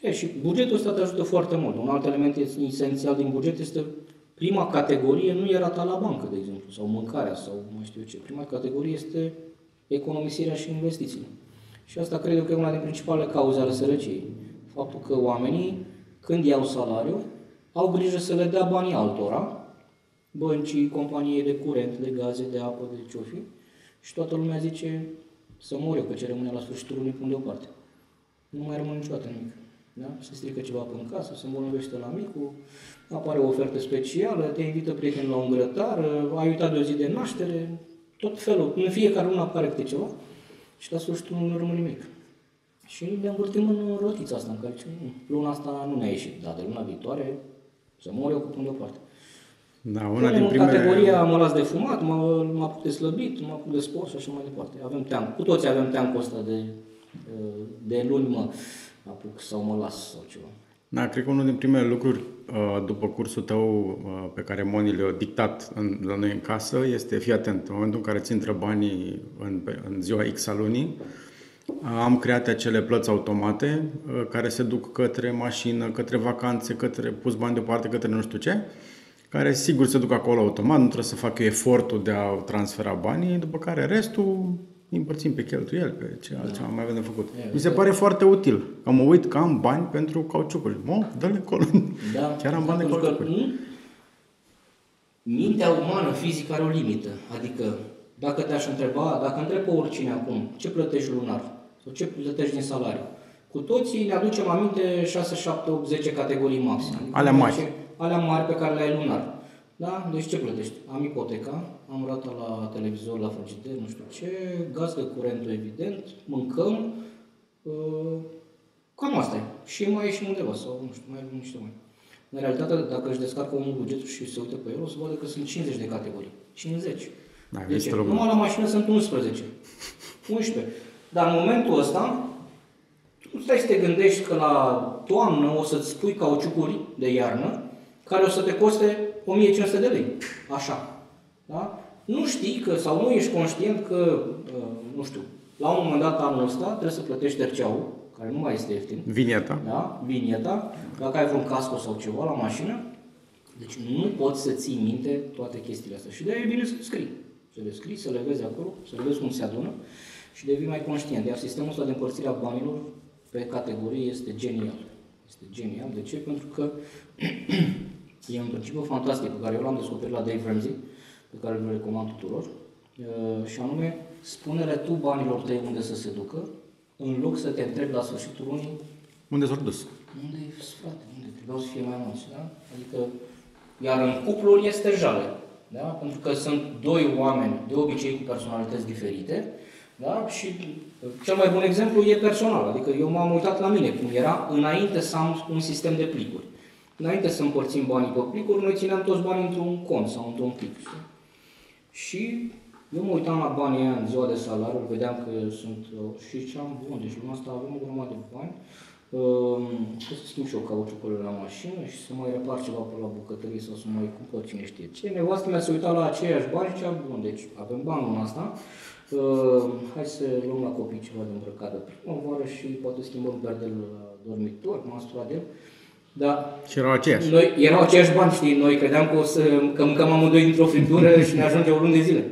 E, și bugetul ăsta te ajută foarte mult. Un alt element esențial din buget este prima categorie, nu e rata la bancă, de exemplu, sau mâncarea, sau mai știu eu ce. Prima categorie este economisirea și investițiile. Și asta cred eu că e una din principalele cauze ale sărăciei. Faptul că oamenii, când iau salariu, au grijă să le dea banii altora, băncii, companiei de curent, de gaze, de apă, de ce-o fi, și toată lumea zice să mor eu, că ce rămâne la sfârșitul lunii pun deoparte. Nu mai rămâne niciodată nimic. Da? Se strică ceva până în casă, se îmbolnăvește la micul, apare o ofertă specială, te invită prietenul la un grătar, ai uitat de o zi de naștere, tot felul. În fiecare lună apare câte ceva și la sfârșitul nu rămâne nimic. Și ne învârtim în rotița asta, în care luna asta nu ne-a ieșit, dar de luna viitoare să mor eu, că pun deoparte. Da, una din primele... categoria mă las de fumat, mă, mă apuc de slăbit, mă apuc de sport și așa mai departe. Avem team. Cu toții avem teamul ăsta de, de luni mă apuc sau mă las sau ceva. Da, cred că unul din primele lucruri după cursul tău pe care Moni le-a dictat în, la noi în casă este: fii atent, în momentul în care ți intră banii în, în ziua X a lunii, am creat acele plăți automate care se duc către mașină, către vacanțe, către pus bani deoparte, către nu știu ce, care sigur se duc acolo automat, nu trebuie să fac eu efortul de a transfera banii, după care restul împărțim pe cheltuieli, pe ce altceva da. mai avem de făcut. E, Mi se pare foarte util, că mă uit că am bani pentru cauciucuri. Mă, dă-le acolo. Da, chiar am bani de cauciucuri. Că, mintea umană, fizică, are o limită. Adică, dacă te-aș întreba, dacă întreb pe oricine acum, ce plătești lunar sau ce plătești din salariu, cu toții ne aducem aminte șase, șapte, opt, zece categorii maxime. Adică alea mari. Alea mari pe care le ai lunar. Da? Deci ce plătești? Am ipoteca, am rata la televizor, la frigider, nu știu ce, gaz de curentul evident, mâncăm, uh, cam asta e. Și mai ieșim undeva sau nu știu, mai avem niște mai. În realitate, dacă își descarcă omul bugetul și se uită pe el, o să vadă că sunt cincizeci de categorii. cincizeci. Da, deci, numai la mașină sunt unsprezece. unsprezece. Dar în momentul ăsta, tu stai să te gândești că la toamnă o să-ți pui cauciucuri de iarnă, care o să te coste o mie cinci sute de lei. Așa. Da? Nu știi că, sau nu ești conștient că, nu știu, la un moment dat anul ăsta trebuie să plătești terceaul, care nu mai este ieftin. Vinieta. Da? Vinieta. Dacă ai vreun casco sau ceva la mașină, deci nu poți să ții minte toate chestiile astea. Și de-aia e bine să scrii. Să le scrii, să le vezi acolo, să le vezi cum se adună și devii mai conștient. Iar sistemul ăsta de împărțire a banilor pe categorie este genial. Este genial. De ce? Pentru că e un principiu fantastic pe care eu l-am descoperit la Dave Ramsey, pe care îl recomand tuturor, și anume, spune-le tu banilor tăi unde să se ducă, în loc să te întrebi la sfârșitul lunii unde s-au dus. Unde, frate, unde trebuiau să fie mai mulți, da? Adică, iar în cupluri este jale, da? Pentru că sunt doi oameni, de obicei, cu personalități diferite, da? Și cel mai bun exemplu e personal, adică eu m-am uitat la mine cum era înainte să am un sistem de plicuri. Înainte să împărțim banii pe plicuri, noi țineam toți banii într-un cont sau într-un plic. Și eu mă uitam la banii aia în ziua de salariu, vedeam că sunt și ce am bun, deci luna asta avem o grămadă de bani. Trebuie să schimb și eu cauciucurile la mașină și să mai repar ceva pe la bucătărie sau să mai cumpăr cine știe ce. Nevastă mea se uita la aceiași bani și zicea, bun, deci avem bani luna asta, hai să luăm la copii ceva de îmbrăcare primăvară și poate schimbăm perdelul la dormitor, masura de el. Da. Și erau aceiași. Noi, erau aceiași bani, știi? Noi credeam că o să că mâncăm amândoi dintr-o friptură și ne ajunge o lună de zile.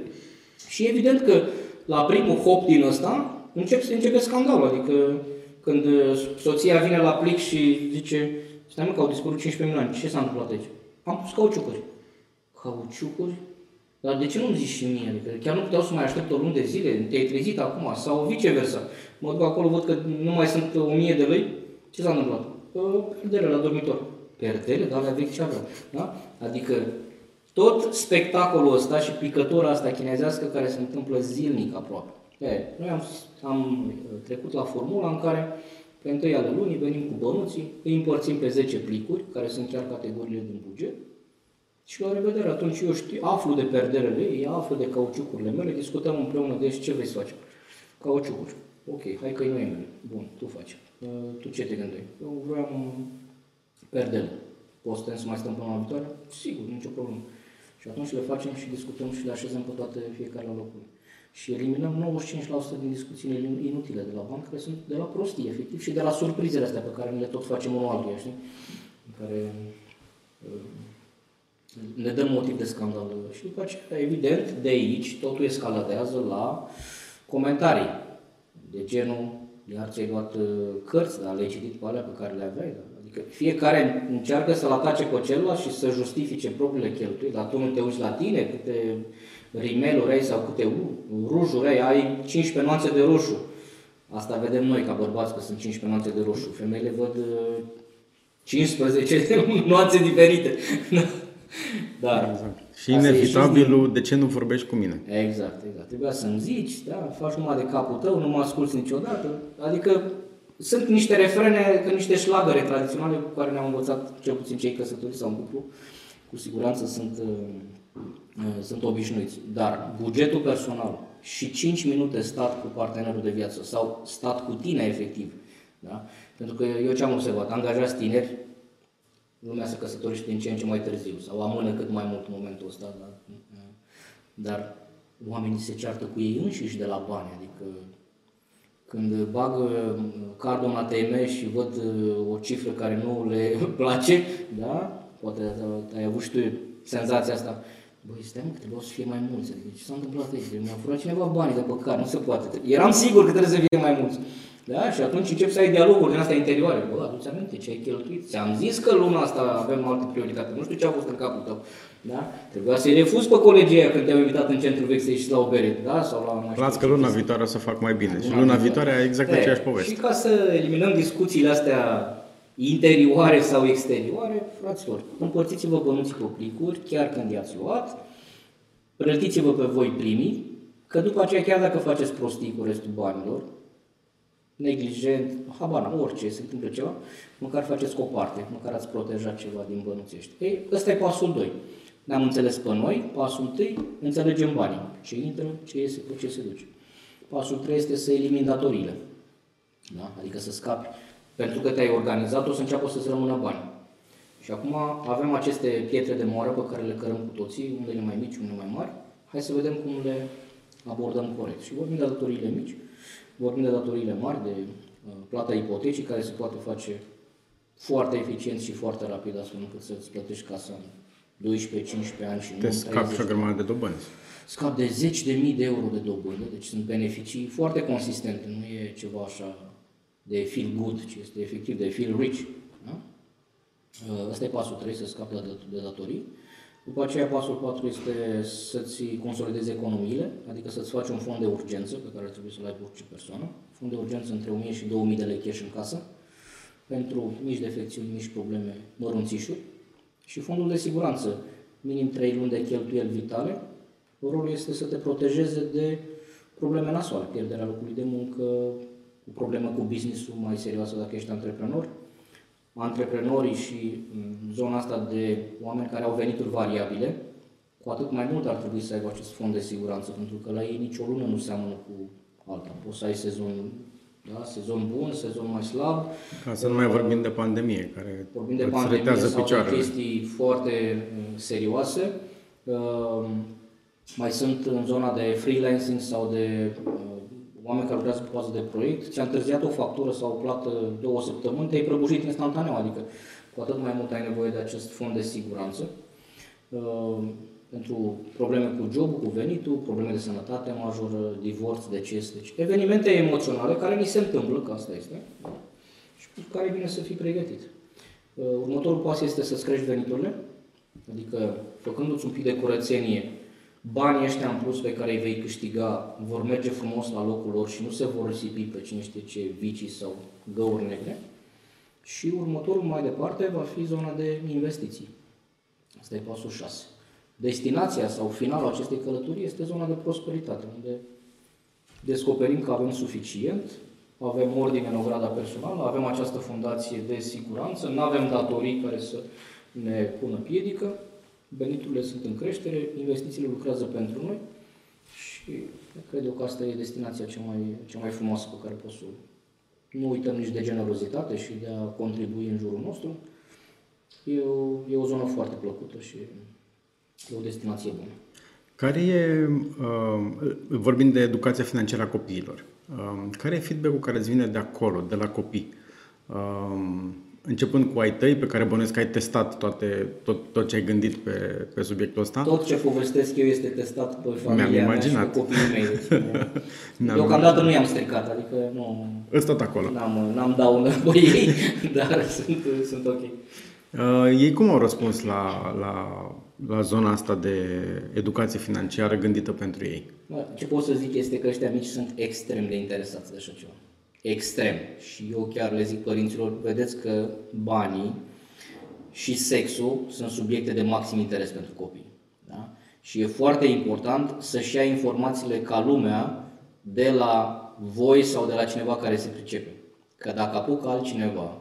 Și evident că la primul hop din ăsta încep să începe scandalul. Adică când soția vine la plic și zice stai mă că au dispărut cincisprezece milioane, ce s-a întâmplat aici? Am pus cauciucuri. Cauciucuri? Dar de ce nu-mi zici și mie? Adică chiar nu puteau să mai aștept o lună de zile, te-ai trezit acum sau viceversa. Mă duc acolo, văd că nu mai sunt o mie de lei, ce s-a întâmplat? Perdele la dormitor. Perdele? Dar alea vechi ce aveau. Da? Adică tot spectacolul ăsta și picătura asta chinezească care se întâmplă zilnic aproape. E, noi am, am trecut la formula în care pe întâi ale lunii venim cu bănuții, îi împărțim pe zece plicuri, care sunt chiar categoriile din buget, și la revedere. Atunci eu știu, aflu de perdelele ei, aflu de cauciucurile mele, discutăm împreună, deci ce vrei să faci? Cauciucuri. Ok, hai că e noiembrie. Bun, tu faci. Tu ce te gândeai? Eu vreau perdele. Poți să mai stăm până la viitoare? Sigur, nicio problemă. Și atunci le facem și discutăm și le așezăm pe toate fiecare la locul. Și eliminăm nouăzeci și cinci la sută din discuțiile inutile de la bancă, care sunt de la prostii, efectiv, și de la surprizele astea pe care ne le tot facem unul altuia, știi? În care ne dăm motiv de scandal. Și după aceea, evident, de aici totul escaladează la Comentarii. De genul, iar ți-ai luat cărți, dar le-ai citit pe alea pe care le aveai. Adică fiecare încearcă să-l atace cu celălalt și să justifice propriile cheltuieli. Dar tu nu te uiți la tine, câte rimeluri ai sau câte rujuri ai, ai cincisprezece nuanțe de roșu. Asta vedem noi ca bărbați, că sunt cincisprezece nuanțe de roșu. Femeile văd cincisprezece nuanțe diferite. Dar exact. Și inevitabilul, de ce nu vorbești cu mine? Exact, exact. Trebuia să-mi zici, da, faci numai de capul tău, nu mă asculți niciodată. Adică sunt niște refrene, că niște șlagăre tradiționale cu care ne-au învățat cel puțin cei căsătoriți sau în cuplu. Cu siguranță sunt, sunt obișnuiți. Dar bugetul personal și cinci minute stat cu partenerul de viață sau stat cu tine efectiv. Da? Pentru că eu ce am observat, angajați tineri, lumea se căsătorește din ce în ce mai târziu sau amână cât mai mult momentul ăsta, dar, dar oamenii se ceartă cu ei înșiși de la bani, adică când bag cardul în A T M și văd o cifră care nu le place, da? Poate ai avut și tu senzația asta, băi, stai mă, că trebuia să fie mai mulți, adică ce s-a întâmplat aici, mi-a furat cineva banii de băcar, nu se poate, eram sigur că trebuie să fie mai mulți. Da? Și atunci încep să ai dialoguri din astea interioare. Bă, aduți aminte ce ai cheltuit? Ți-am zis că luna asta avem alte prioritate. Nu știu ce a fost în capul tău. Da? Trebuia să-i refuz pe colegii aia când te-au invitat în centru vechi să ieși la o bere. Da? Sau la las că luna viitoare o să fac mai bine. Și luna viitoare e exact aceeași poveste. Și ca să eliminăm discuțiile astea interioare sau exterioare, fraților, împărțiți-vă bănuții pe plicuri, chiar când i-ați luat. Plătiți-vă pe voi primii, că după aceea chiar dacă faceți prostii cu restul banilor, neglijent, habar n-am, orice, se întâmplă ceva, măcar faceți cu o parte, măcar ați protejat ceva din bănuțești. Ei, ăsta e pasul doi. Ne-am înțeles pe noi, pasul unu, înțelegem banii. Ce intră, ce iese, pe ce se duce. Pasul trei este să elimini datoriile. Da? Adică să scapi. Pentru că te-ai organizat, o să înceapă să-ți rămână bani. Și acum avem aceste pietre de moară pe care le cărăm cu toții, unele mai mici, unele mai mari. Hai să vedem cum le abordăm corect. Și vorbim de datoriile mici. Vorbim de datoriile mari, de uh, plata ipotecii, care se poate face foarte eficient și foarte rapid, astfel încât să-ți plătești casa în doisprezece cincisprezece ani și nu te scapi și o grămadă de dobânzi. Scap de zeci de mii de euro de dobândă, deci sunt beneficii foarte consistente, nu e ceva așa de feel good, ci este efectiv de feel rich. Da? Uh, asta e pasul trei, să scapi de datorii. După aceea, pasul patru este să-ți consolidezi economiile, adică să-ți faci un fond de urgență pe care trebuie să-l ai orice persoană. Fond de urgență între o mie și două mii de lei cash în casă, pentru mici defecțiuni, mici probleme, mărunțișuri. Și fondul de siguranță, minim trei luni de cheltuieli vitale. Rolul este să te protejeze de probleme nasoale, pierderea locului de muncă, o problemă cu business-ul mai serioasă dacă ești antreprenor. Antreprenorii și zona asta de oameni care au venituri variabile, cu atât mai mult ar trebui să aibă acest fond de siguranță, pentru că la ei nicio lună nu seamănă cu alta. Poți să ai sezon, da? Sezon bun, sezon mai slab. Ca să nu mai vorbim de pandemie, care vorbim de pandemie sau picioarele. De chestii foarte serioase. Mai sunt în zona de freelancing sau de oameni care lucrează pe bază de proiect, ți-a întârziat o factură sau o plată două săptămâni, te-ai prăbușit instantaneu, adică cu atât mai mult ai nevoie de acest fond de siguranță uh, pentru probleme cu jobul, cu venitul, probleme de sănătate majoră, divorț, deces, deci evenimente emoționale care ni se întâmplă, că asta este, și cu care e bine să fii pregătit. Uh, următorul pas este să-ți crești veniturile, adică făcându-ți un pic de curățenie, banii ăștia în plus pe care îi vei câștiga vor merge frumos la locul lor și nu se vor risipi pe cine știe ce vicii sau găuri negre. Și următorul mai departe va fi zona de investiții. Asta e pasul șase. Destinația sau finalul acestei călătorii este zona de prosperitate, unde descoperim că avem suficient, avem ordine în ograda personală, avem această fundație de siguranță, nu avem datorii care să ne pună piedică, veniturile sunt în creștere, investițiile lucrează pentru noi și cred eu că asta e destinația cea mai, cea mai frumoasă pe care poți să o... Nu uităm nici de generozitate și de a contribui în jurul nostru. E o, e o zonă foarte plăcută și e o destinație bună. Care e, vorbind de educația financiară a copiilor, care e feedback-ul care îți vine de acolo, de la copii? începând cu ai tăi, pe care bănuiesc că ai testat toate, tot, tot ce ai gândit pe, pe subiectul ăsta. Tot ce povestesc eu este testat pe familia mea și pe copiii mei. Deocamdată nu i-am stricat, adică nu... Îți tot acolo. N-am, n-am daună pe ei, dar sunt, sunt ok. Uh, ei cum au răspuns la, la, la zona asta de educație financiară gândită pentru ei? Ce pot să zic este că ăștia mici sunt extrem de interesați de așa ceva. Extrem. Și eu chiar le zic părinților, vedeți că banii și sexul sunt subiecte de maxim interes pentru copii. Da? Și e foarte important să-și ia informațiile ca lumea de la voi sau de la cineva care se pricepe. Că dacă apucă altcineva,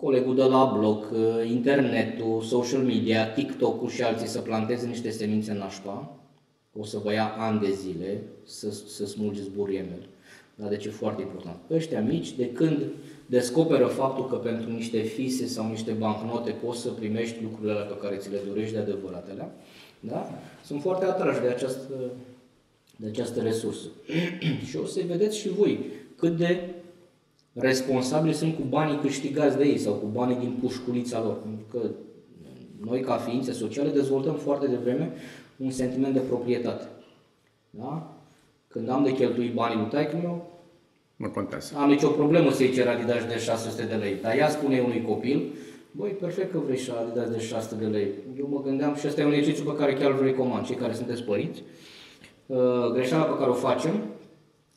colegul de la blog, internetul, social media, TikTok-ul și alții să planteze niște semințe nașpa, o să vă ia ani de zile să, să smulgeți buriemele. Dar deci e foarte important. Ăștia mici, de când descoperă faptul că pentru niște fise sau niște bancnote poți să primești lucrurile alea pe care ți le dorești de adevăratele, da? Sunt foarte atrași de această, de această resursă. Și o să-i vedeți și voi cât de responsabili sunt cu banii câștigați de ei sau cu banii din pușculița lor. Pentru că noi, ca ființe sociale, dezvoltăm foarte devreme un sentiment de proprietate. Da? Când am de cheltuit banii lui taică-meu, mă contează. Am nicio problemă să-i cer Adidas de șase sute de lei. Dar ea spune unui copil, băi, perfect că vrei și Adidas de șase sute de lei. Eu mă gândeam, și ăsta e un exercițiu pe care chiar îl recomand, cei care sunteți părinți. Uh, greșeala pe care o facem,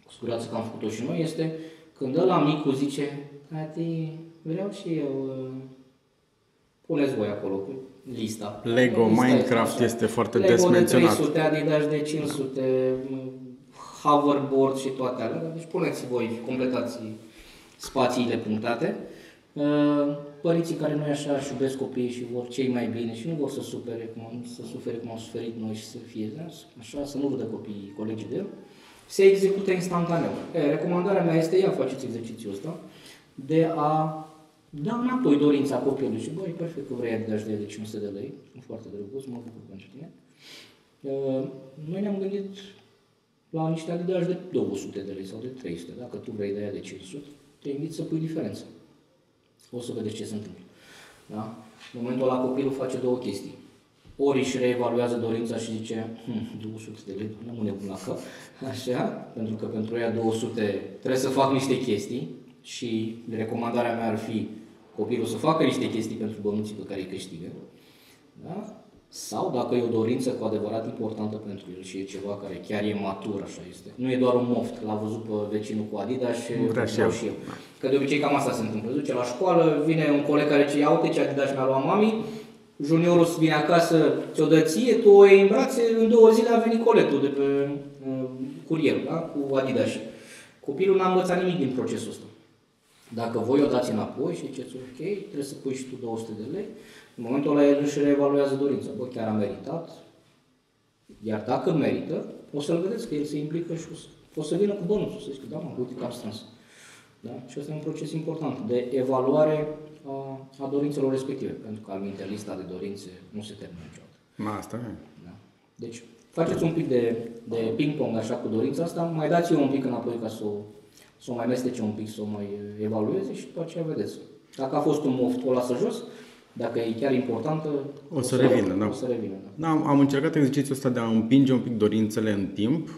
cu siguranță că am făcut-o și noi, este când ăla micul zice, tati, vreau și eu, uh, puneți voi acolo lista. Lego, lista Minecraft este, este foarte Lego des menționat. Lego de trei sute, Adidas de cinci sute, hoverboard și toate alea, deci puneți voi, completați spațiile punctate. Părinții care nu e așa, își iubesc copiii și vor cei mai bine și nu vor să supere cum am, să sufere cum am suferit noi și să fie așa, să nu vădă copiii colegii de el, se execută instantaneu. E, recomandarea mea este, ia faceți exercițiul ăsta, de a da înapoi dorința copilului și băi, perfect că vrei de de cinci sute de lei, sunt foarte drăguț, mă bucur pentru tine. E, noi ne-am gândit la niște Adidas de două sute de lei sau de trei sute, dacă tu vrei de aia de cinci sute, te invit să pui diferența. O să vedeți ce se întâmplă. Da? În momentul ăla copilul face două chestii. Ori își reevaluează dorința și zice, hm, două sute de lei, nu mă nebun la cap. Așa, pentru că pentru ea două sute trebuie să fac niște chestii și recomandarea mea ar fi copilul să facă niște chestii pentru bănuții pe care îi câștigă. Da? Sau dacă e o dorință cu adevărat importantă pentru el și e ceva care chiar e matur, așa este. Nu e doar un moft, l-a văzut pe vecinul cu Adidas și vreau și eu. Că de obicei cam asta se întâmplă. Duce la școală, vine un coleg care zice, ia uite ce Adidas mi-a luat mami, juniorul vine acasă, ți-o dă ție, tu o iei în brațe, în două zile a venit coletul de pe curier, da? Cu Adidas. Copilul n-a învățat nimic din procesul ăsta. Dacă voi o dați înapoi și ziceți, ok, trebuie să pui și tu două sute de lei, în momentul ăla el își reevaluează dorința. Bă, chiar a meritat? Iar dacă merită, o să-l vedeți că el se implică și o să, o să vină cu bănuțul. Să zic, da, mă, uite că am strâns. Da? Și asta e un proces important de evaluare a, a dorințelor respective. Pentru că, alminte, lista de dorințe nu se termină niciodată. Asta e. Da. Deci, faceți un pic de, de ping-pong așa cu dorința asta, mai dați-o un pic înapoi ca să o, să o mai mestece un pic, să o mai evalueze și după aceea vedeți. Dacă a fost un moft, o lasă jos. Dacă e chiar importantă, o să, o să revină. Da. O să revină da. Da, am încercat exercițiul ăsta de a împinge un pic dorințele în timp.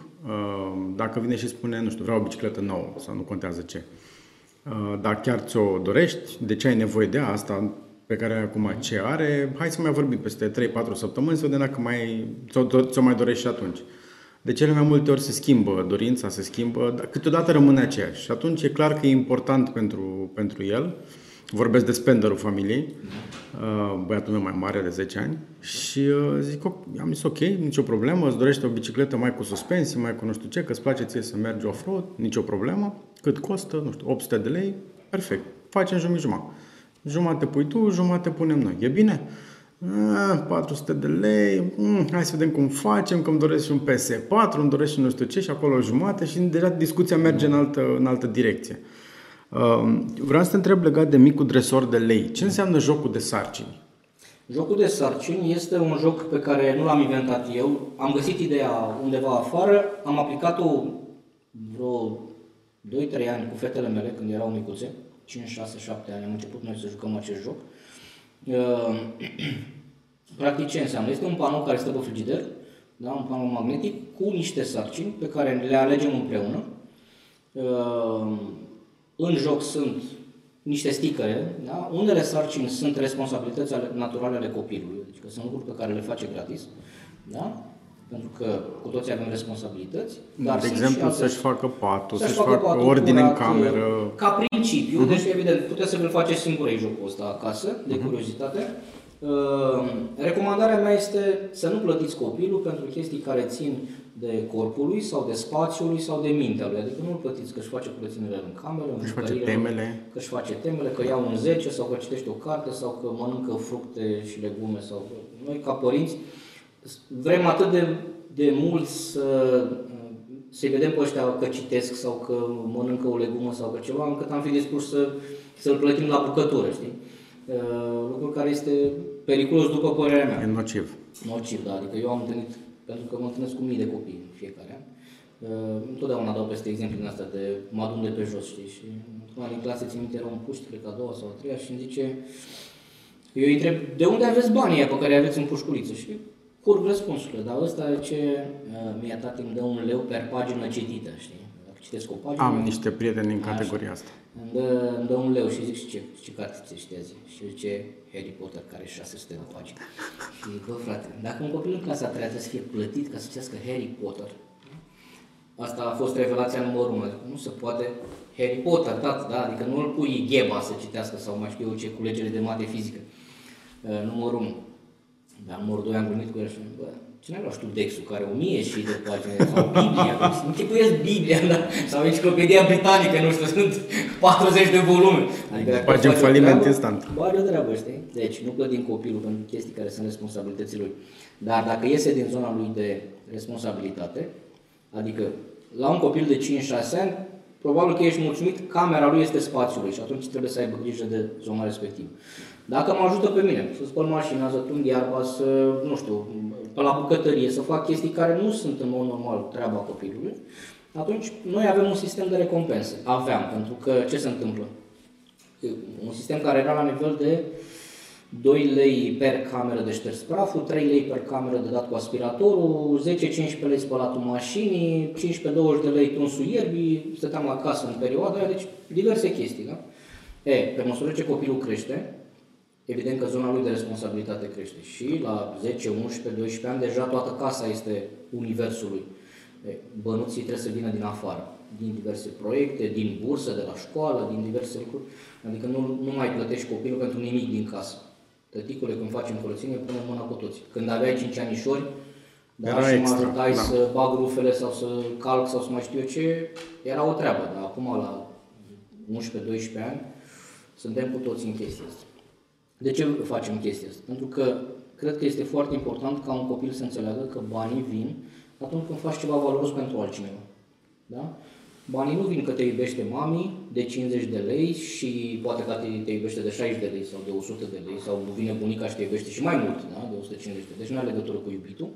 Dacă vine și spune, nu știu, vreau o bicicletă nouă sau nu contează ce. Dar chiar ți-o dorești, de ce ai nevoie de asta pe care ai acum ce are, hai să mai vorbim peste trei patru săptămâni să vedem dacă mai, ți-o mai dorești și atunci. De cele mai multe ori se schimbă dorința, se schimbă, dar câteodată rămâne aceeași. Și atunci e clar că e important pentru, pentru el. Vorbesc de spenderul familiei, băiatul meu mai mare de zece ani și zic, am zis ok, nicio problemă, îți dorește o bicicletă mai cu suspensii, mai cu nu știu ce, că îți place ție să mergi off-road, nicio problemă, cât costă, nu știu, opt sute de lei, perfect, facem jumătate-jumătate. Jumătate pui tu, jumătate punem noi, e bine? patru sute de lei, hai să vedem cum facem, că îmi doresc și un P S patru, îmi doresc și nu știu ce și acolo jumătate și deja discuția merge în altă, în altă direcție. Vreau să te întreb legat de micul dresor de lei. Ce înseamnă jocul de sarcini? Jocul de sarcini este un joc pe care nu l-am inventat eu. Am găsit ideea undeva afară, am aplicat-o vreo doi trei ani cu fetele mele când erau micuțe cinci, șase, șapte ani am început noi să jucăm acest joc. Uh, practic ce înseamnă? Este un panou care stă pe frigider, da? Un panou magnetic cu niște sarcini pe care le alegem împreună. Uh, în joc sunt niște stickere, da? Unele sarcini sunt responsabilități naturale ale copilului, deci că sunt lucruri pe care le face gratis, da? Pentru că cu toți avem responsabilități. Dar de exemplu, să-și facă patul, să-și facă, facă patul, ordine curat, în cameră. Ca principiu, uh-huh. Deci evident, puteți să vă faceți singurei jocul ăsta acasă, de uh-huh. curiozitate. Uh, recomandarea mea este să nu plătiți copilul pentru chestii care țin de corpului sau de spațiului sau de mintea lui. Adică nu-l plătiți că își face curățenile în cameră, că își face temele, că își face temele, că ia un zece sau că citește o carte sau că mănâncă fructe și legume. Sau... Noi ca părinți vrem atât de, de mult să, să-i vedem pe ăștia că citesc sau că mănâncă o legumă sau că ceva, încât am fi dispus să, să-l plătim la bucătură, știi? Lucru care este periculos după părerea mea. E nociv. Nociv, da. Adică eu am întâlnit, pentru că mă întâlnesc cu mii de copii în fiecare an, întotdeauna dau peste exemple din astea de mă adun de pe jos, știi? Și într-una din clase, țin minte, era un puști, cred că a doua sau a treia, și îmi zice, eu îi întreb, de unde aveți banii pe care aveți în pușculiță? Și curg răspunsurile, dar ăsta ce mi-a dat îmi dă un leu per pagină citită, știi? Dacă citesc o pagină... Am niște prieteni în categoria asta. Îmi dă, îmi dă un leu și zic, și ce, ce carte ți-ești azi? Și zice, Harry Potter, care are șase sute de pagini. Și zic, bă, frate, dacă un copil în clasa a treia trebuie să fie plătit ca să citească Harry Potter, asta a fost revelația numărul unu, adică nu se poate Harry Potter, tată, da? Adică nu îl pui gheba să citească sau mai știu eu ce cu legele de mate fizică, numărul unu. Dar numărul doi am gândit cu el și am zis, bă, ce n-ai luat tu Dexul, care are o mie și de pagine, sau Biblia, nu tipuiesc Biblia, da? Sau Enciclopedia Britanică, nu știu, sunt patruzeci de volume. Adică dacă faci un faliment instant. Bă, de treabă, știi? Deci nu plătim copilul pentru chestii care sunt responsabilitățile lui. Dar dacă iese din zona lui de responsabilitate, adică la un copil de cinci șase ani, probabil că ești mulțumit, camera lui este spațiul lui și atunci trebuie să aibă grijă de zona respectivă. Dacă mă ajută pe mine să spăl mașina, să tung iarba, să, nu știu, pe la bucătărie, să fac chestii care nu sunt în mod normal treaba copilului, atunci noi avem un sistem de recompense. Aveam, pentru că ce se întâmplă? Un sistem care era la nivel de doi lei per cameră de șters praful, trei lei per cameră de dat cu aspiratorul, zece cincisprezece lei spălatul mașinii, cincisprezece douăzeci de lei tunsul ierbii, stăteam acasă în perioada aia, deci diverse chestii, da? E, pe măsură ce copilul crește, evident că zona lui de responsabilitate crește și la zece, unsprezece, doisprezece ani deja toată casa este universul lui. Bănuții trebuie să vină din afară, din diverse proiecte, din bursă, de la școală, din diverse lucruri, adică nu, nu mai plătești copilul pentru nimic din casă. Tăticule, când facem curățenie, punem mâna cu toți. Când aveai cinci anișori, dar și mă ajutai da. Să bag rufele sau să calc sau să mai știu eu ce, era o treabă, dar acum la unsprezece, doisprezece ani suntem cu toți în chestia asta. De ce facem chestia asta? Pentru că cred că este foarte important ca un copil să înțeleagă că banii vin atunci când faci ceva valoros pentru altcineva. Da? Banii nu vin că te iubește mami de cincizeci de lei și poate că te iubește de șaizeci de lei sau de o sută de lei sau vine bunica și te iubește și mai mult, da? De o sută cincizeci de lei. Deci nu are legătură cu iubitul.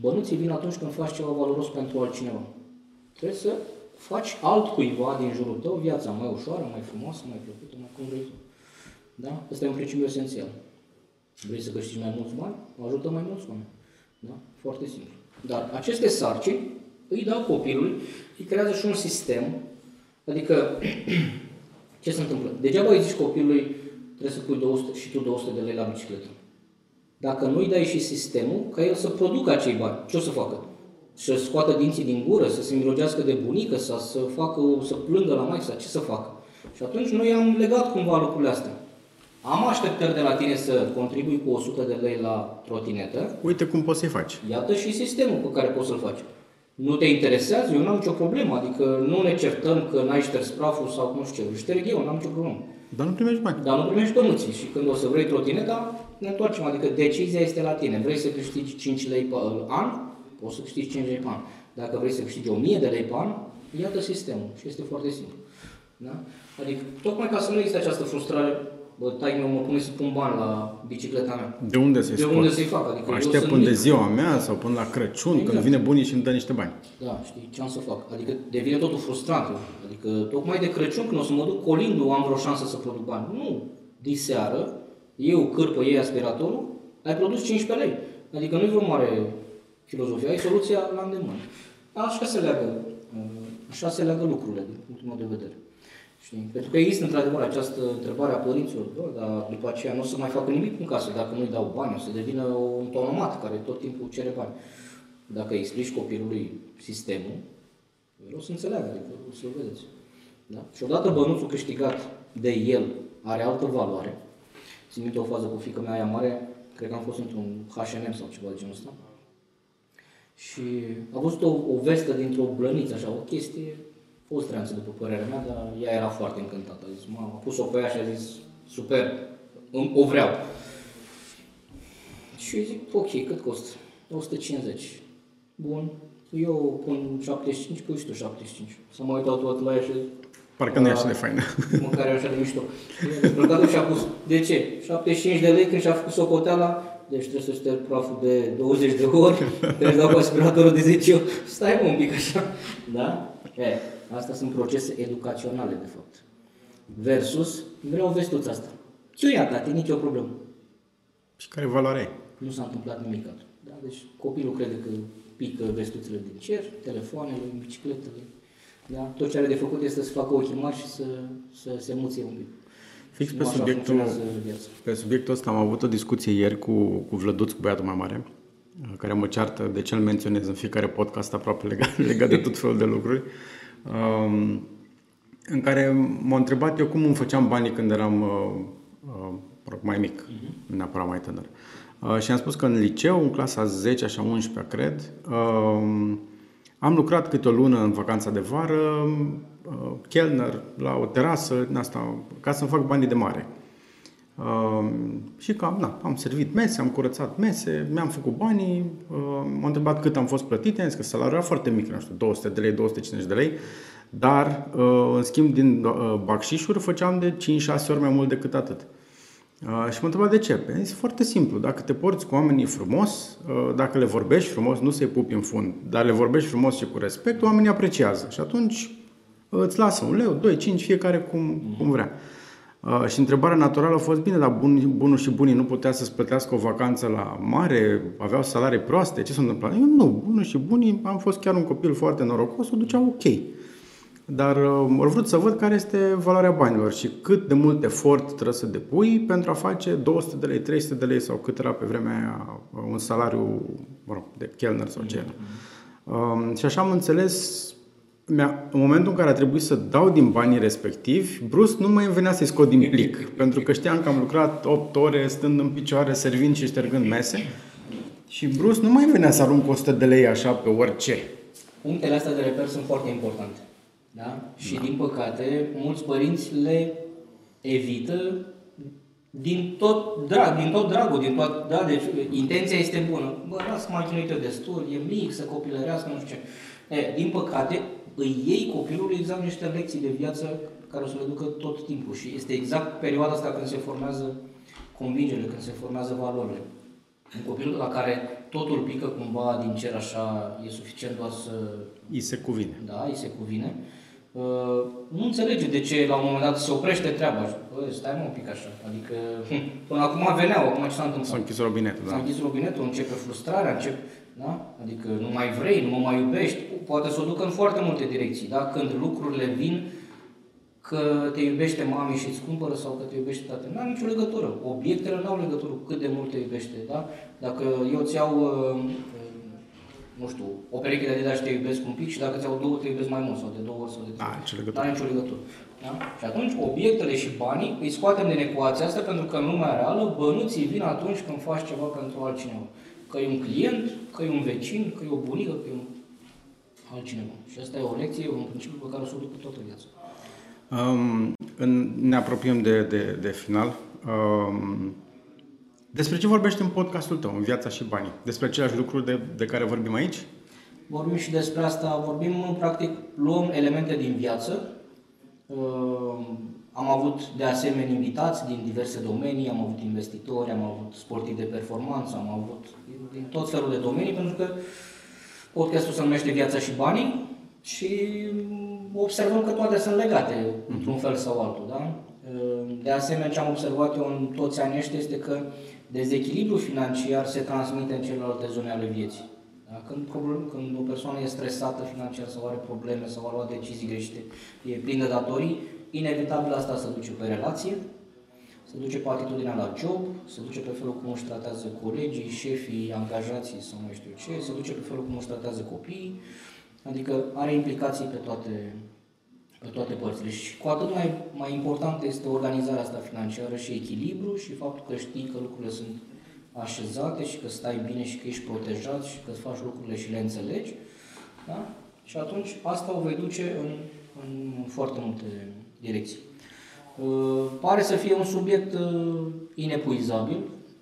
Bănuții vin atunci când faci ceva valoros pentru altcineva. Trebuie să faci altcuiva din jurul tău viața mai ușoară, mai frumoasă, mai plăcută, mai cum vrei tu. Da? Ăsta e un principiu esențial. Vrei să câștigi mai mulți bani? Ajută mai mulți oameni. Da? Foarte simplu. Dar aceste sarcini îi dau copilului, îi creează și un sistem, adică ce se întâmplă? Degeaba îi zici copilului trebuie să pui două sute și tu două sute de lei la bicicletă. Dacă nu îi dai și sistemul, ca el să producă acei bani, ce o să facă? Să scoată dinții din gură, să se mirogească de bunică, sau să, facă, să plângă la maică, sau ce să facă? Și atunci noi am legat cumva lucrurile astea. Am așteptări de la tine să contribui cu o sută de lei la trotinetă. Uite cum poți să-i faci. Iată și sistemul pe care poți să-l faci. Nu te interesează? Eu n-am nicio problemă. Adică nu ne certăm că n-ai șters praful sau nu știu ce. Îl șterg eu, n-am nicio problemă. Dar nu primești bani. Dar nu primești bănuții. Și când o să vrei trotineta, ne întoarcem. Adică decizia este la tine. Vrei să câștigi cinci lei pe an? O să câștigi cinci lei pe an. Dacă vrei să câștigi o mie de lei pe an, iată sistemul. Și este foarte simplu. Da? Adică, tocmai ca să nu există această frustrare bă, tai-mi, cum îi spun bani la bicicleta mea? De unde să-i scot? De unde să-i fac? Adică aștept până de ziua mea sau până la Crăciun, exact, când vine bunii și îmi dă niște bani. Da, știi, ce am să fac? Adică devine totul frustrant. Adică tocmai de Crăciun, când o să mă duc colindu, am vreo șansă să produc bani. Nu, diseară, eu cârpă, ei aspiratorul, ai produs cincisprezece lei. Adică nu-i vreo mare filozofie, ai soluția la îndemână. Așa se leagă, așa se leagă lucrurile, din punctul meu de vedere. Știi? Pentru că există într-adevăr această întrebare a părinților, dar după aceea nu o să mai facă nimic în casă, dacă nu-i dau bani, o să devină un tonomat care tot timpul cere bani. Dacă îi explici copilului sistemul, el o să înțeleagă, adică o să-l vedeți. Da? Și odată bănuțul câștigat de el are altă valoare. Țin minte o fază cu fiica mea aia mare, cred că am fost într-un H and M sau ceva de genul ăsta. Și a văzut o, o vestă dintr-o blăniță, așa, o chestie o stranță, după părerea mea, dar ea era foarte încântată. A zis, mama, a pus-o pe ea și a zis, super, o vreau. Și eu zic, ok, cât costă? o sută cincizeci. Bun, eu pun șaptezeci și cinci, pui și tu șaptezeci și cinci. Să mă uitau toată la ea și... Parcă nu e așa de faină. Mâncare așa de mișto. Deci, și-a pus, de ce? șaptezeci și cinci de lei când și-a făcut socoteala. Deci trebuie să șterg praful de douăzeci de ori, trebuie să dau cu aspiratorul de zece ori. Stai un pic așa, da? E, astea sunt procese educaționale, de fapt. Versus, vreau vestuța asta. Ce-o ia, tati, nici o problemă. Și care valoare ai? Nu s-a întâmplat nimic altul. Da? Deci copilul crede că pică vestuțele din cer, telefoanele, bicicletele. Da? Tot ce are de făcut este să facă ochii mari și să, să se muție un pic. Fix pe subiectul, pe subiectul ăsta am avut o discuție ieri cu, cu Vlăduț, cu băiatul mai mare, care mă ceartă de ce îl menționez în fiecare podcast aproape legat, legat de tot felul de lucruri, în care m-a întrebat eu cum îmi făceam banii când eram mai mic, nu neapărat mai tânăr. Și am spus că în liceu, în clasa zece, așa unsprezece, cred, am lucrat câte o lună în vacanța de vară, chelner la o terasă, asta, ca să-mi fac banii de mare. Uh, și că na, am servit mese, am curățat mese, mi-am făcut banii, uh, m-am întrebat cât am fost plătit, am zis că salariul era foarte mic, nu știu, două sute de lei, două sute cincizeci de lei, dar uh, în schimb din uh, bacșișuri făceam de cinci șase ori mai mult decât atât. Uh, și m-am întrebat de ce. Am zis foarte simplu, dacă te porți cu oamenii frumos, uh, dacă le vorbești frumos, nu se pupi în fund, dar le vorbești frumos și cu respect, oamenii apreciază și atunci îți lasă un leu, doi, cinci, fiecare cum, cum vrea. Uh, și întrebarea naturală a fost, bine, dar bun, bunul și bunii nu putea să-ți plătească o vacanță la mare, aveau salarii proaste, ce s-a întâmplat? Eu nu, bunul și bunii, am fost chiar un copil foarte norocos, o duceam ok. Dar uh, or vrut să văd care este valoarea banilor și cât de mult efort trebuie să depui pentru a face două sute de lei, trei sute de lei sau cât era pe vremea aia un salariu, mă rog, de chelner sau ce era. Uh, și așa am înțeles. În momentul în care a trebuit să dau din banii respectivi, brusc nu mai îmi venea să-i scot din plic, pentru că știam că am lucrat opt ore stând în picioare, servind și ștergând mese și brusc nu mai venea să arunc o sută de lei așa pe orice. Punctele astea de reper sunt foarte importante. Da? Și da, din păcate, mulți părinți le evită din tot, drag, din tot dragul, din tot, da, deci intenția este bună. Bă, las marginuită destul, e mic, să copilărească, nu știu ce. E, din păcate, îi iei copilului exact niște lecții de viață care o să le ducă tot timpul și este exact perioada asta când se formează convingerile, când se formează valorile. Un copil la care totul pică cumva din cer așa, e suficient doar să... îi se cuvine. Da, îi se cuvine. Uh, nu înțelege de ce la un moment dat se oprește treaba. Bă, stai mă un pic așa, adică până acum veneau, acum ce s-a întâmplat? S-a închis robinetul, da. S-a închis robinetul, începe frustrarea, începe... Da? Adică nu mai vrei, nu mă mai iubești, poate să o ducă în foarte multe direcții, da? Când lucrurile vin că te iubește mami și îți cumpără sau că te iubește tate, n-are nicio legătură, obiectele n-au legătură cu cât de mult te iubește, da? Dacă eu îți iau, nu știu, o pereche de Adidas și te iubesc un pic și dacă îți iau două te iubesc mai mult sau de două ori sau de trei, n-are nicio legătură, da? Și atunci obiectele și banii îi scoatem din ecuația asta pentru că în lumea reală bănuții vin atunci când faci ceva pentru altcineva. Că e un client, că e un vecin, că e o bunică, că e un altcineva. Și asta e o lecție, un principiu pe care o să o duc toată viața. Um, în, ne apropiem de, de, de final. Um, despre ce vorbești în podcastul tău, în Viața și Banii? Despre aceleași lucruri de, de care vorbim aici? Vorbim și despre asta. Vorbim, practic, luăm elemente din viață, um, Am avut de asemenea invitați din diverse domenii, am avut investitori, am avut sportivi de performanță, am avut din tot felul de domenii, pentru că podcastul se numește Viața și Banii și observăm că toate sunt legate, mm-hmm. într-un fel sau altul. Da? De asemenea, ce am observat eu în toți anii ăștia este că dezechilibrul financiar se transmite în celelalte zone ale vieții. Da? Când, problem, când o persoană e stresată financiar sau are probleme sau a luat decizii greșite, e plină datorii, inevitabil asta se duce pe relație, se duce pe atitudinea la job, se duce pe felul cum își tratează colegii, șefii, angajații sau nu știu ce, se duce pe felul cum își tratează copiii, adică are implicații pe toate, pe toate părțile. Și cu atât mai, mai importantă este organizarea asta financiară și echilibru și faptul că știi că lucrurile sunt așezate și că stai bine și că ești protejat și că îți faci lucrurile și le înțelegi. Da? Și atunci asta o vei duce în, în foarte multe direcții. Uh, pare să fie un subiect uh, inepuizabil,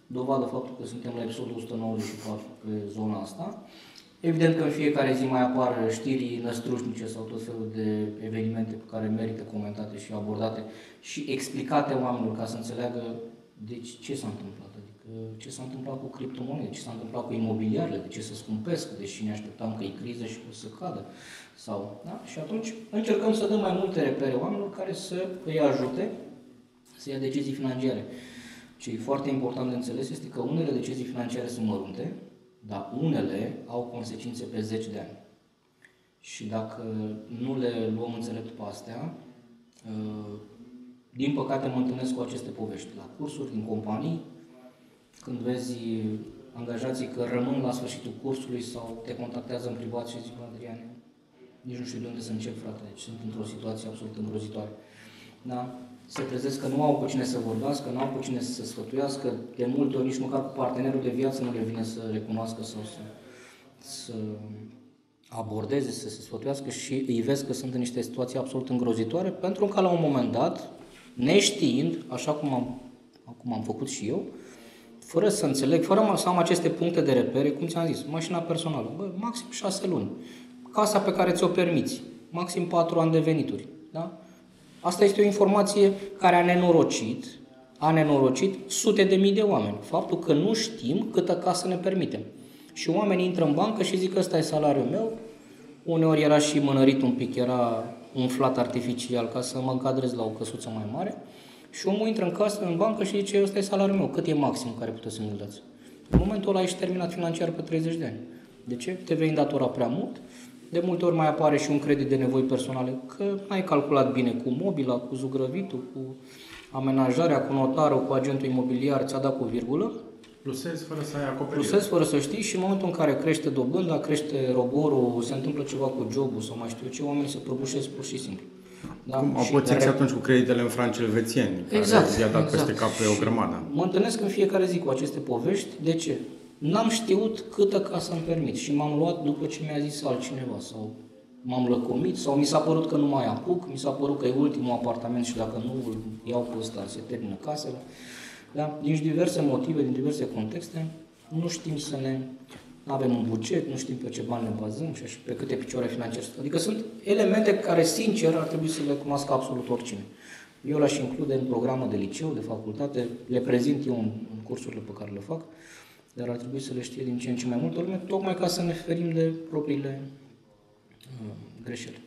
dovadă faptul că suntem la episodul o sută nouăzeci și patru pe zona asta. Evident că în fiecare zi mai apar știri năstrușnice sau tot felul de evenimente pe care merită comentate și abordate și explicate oamenilor ca să înțeleagă deci ce s-a întâmplat, adică ce s-a întâmplat cu criptomonede, ce s-a întâmplat cu imobiliarele, de ce se scumpesc, deși ne așteptam că e criză și o să cadă. Sau, da? Și atunci încercăm să dăm mai multe repere oamenilor care să îi ajute să ia decizii financiare. Ce e foarte important de înțeles este că unele decizii financiare sunt mărunte, dar unele au consecințe pe zeci de ani. Și dacă nu le luăm înțelept pe astea, din păcate mă întâlnesc cu aceste povești la cursuri, din companii, când vezi angajații că rămân la sfârșitul cursului sau te contactează în privat și zic, Adrian, nici nu știu de unde să încep, frate, deci sunt într-o situație absolut îngrozitoare. Da? Se trezesc că nu au cu cine să vorbească, nu au cu cine să se sfătuiască, de multe ori nici măcar cu partenerul de viață nu le vine să recunoască sau să, să abordeze, să se sfătuiască și îi vezi că sunt în niște situații absolut îngrozitoare, pentru că la un moment dat, neștiind, așa cum am, cum am făcut și eu, fără să înțeleg, fără să am aceste puncte de repere, cum ți-am zis, mașina personală, bă, maxim șase luni, casa pe care ți-o permiți, maxim patru ani de venituri, da? Asta este o informație care a nenorocit, a nenorocit sute de mii de oameni. Faptul că nu știm câtă casă ne permitem. Și oamenii intră în bancă și zic că ăsta e salariul meu, uneori era și mănărit un pic, era umflat artificial ca să mă încadrez la o căsuță mai mare și omul intră în casă, în bancă și zice ăsta e salariul meu, cât e maxim care puteți să-mi dați? În momentul ăla ești terminat financiar pe treizeci de ani. De ce? Te vei îndatora prea mult. De multe ori mai apare și un credit de nevoi personale, că n-ai calculat bine cu mobila, cu zugrăvitul, cu amenajarea, cu notarul, cu agentul imobiliar, ți-a dat cu virgulă. Plusezi fără să ai acoperire. Plusezi fără să știi și în momentul în care crește dobânda, crește roborul, se întâmplă ceva cu jobul sau mai știu ce, oamenii se prăbușesc pur și simplu. Da? Cum au pățit și atunci cu creditele în franci elvețieni, care exact, i-a dat exact. peste cap pe o grămadă. Mă întâlnesc în fiecare zi cu aceste povești. De ce? N-am știut câtă ca să-mi permit și m-am luat după ce mi-a zis altcineva sau m-am lăcomit sau mi s-a părut că nu mai apuc, mi s-a părut că e ultimul apartament și dacă nu îl iau pe ăsta se termină casele. Da? Din diverse motive, din diverse contexte, nu știm să ne... Nu avem un buget, nu știm pe ce bani ne bazăm și pe câte picioare financiare. Adică sunt elemente care, sincer, ar trebui să le cunoască absolut oricine. Eu le-aș include în programă de liceu, de facultate, le prezint eu în, în cursurile pe care le fac, dar ar trebui să le știe din ce în ce mai multă lume, tocmai ca să ne ferim de propriile uh, greșeli.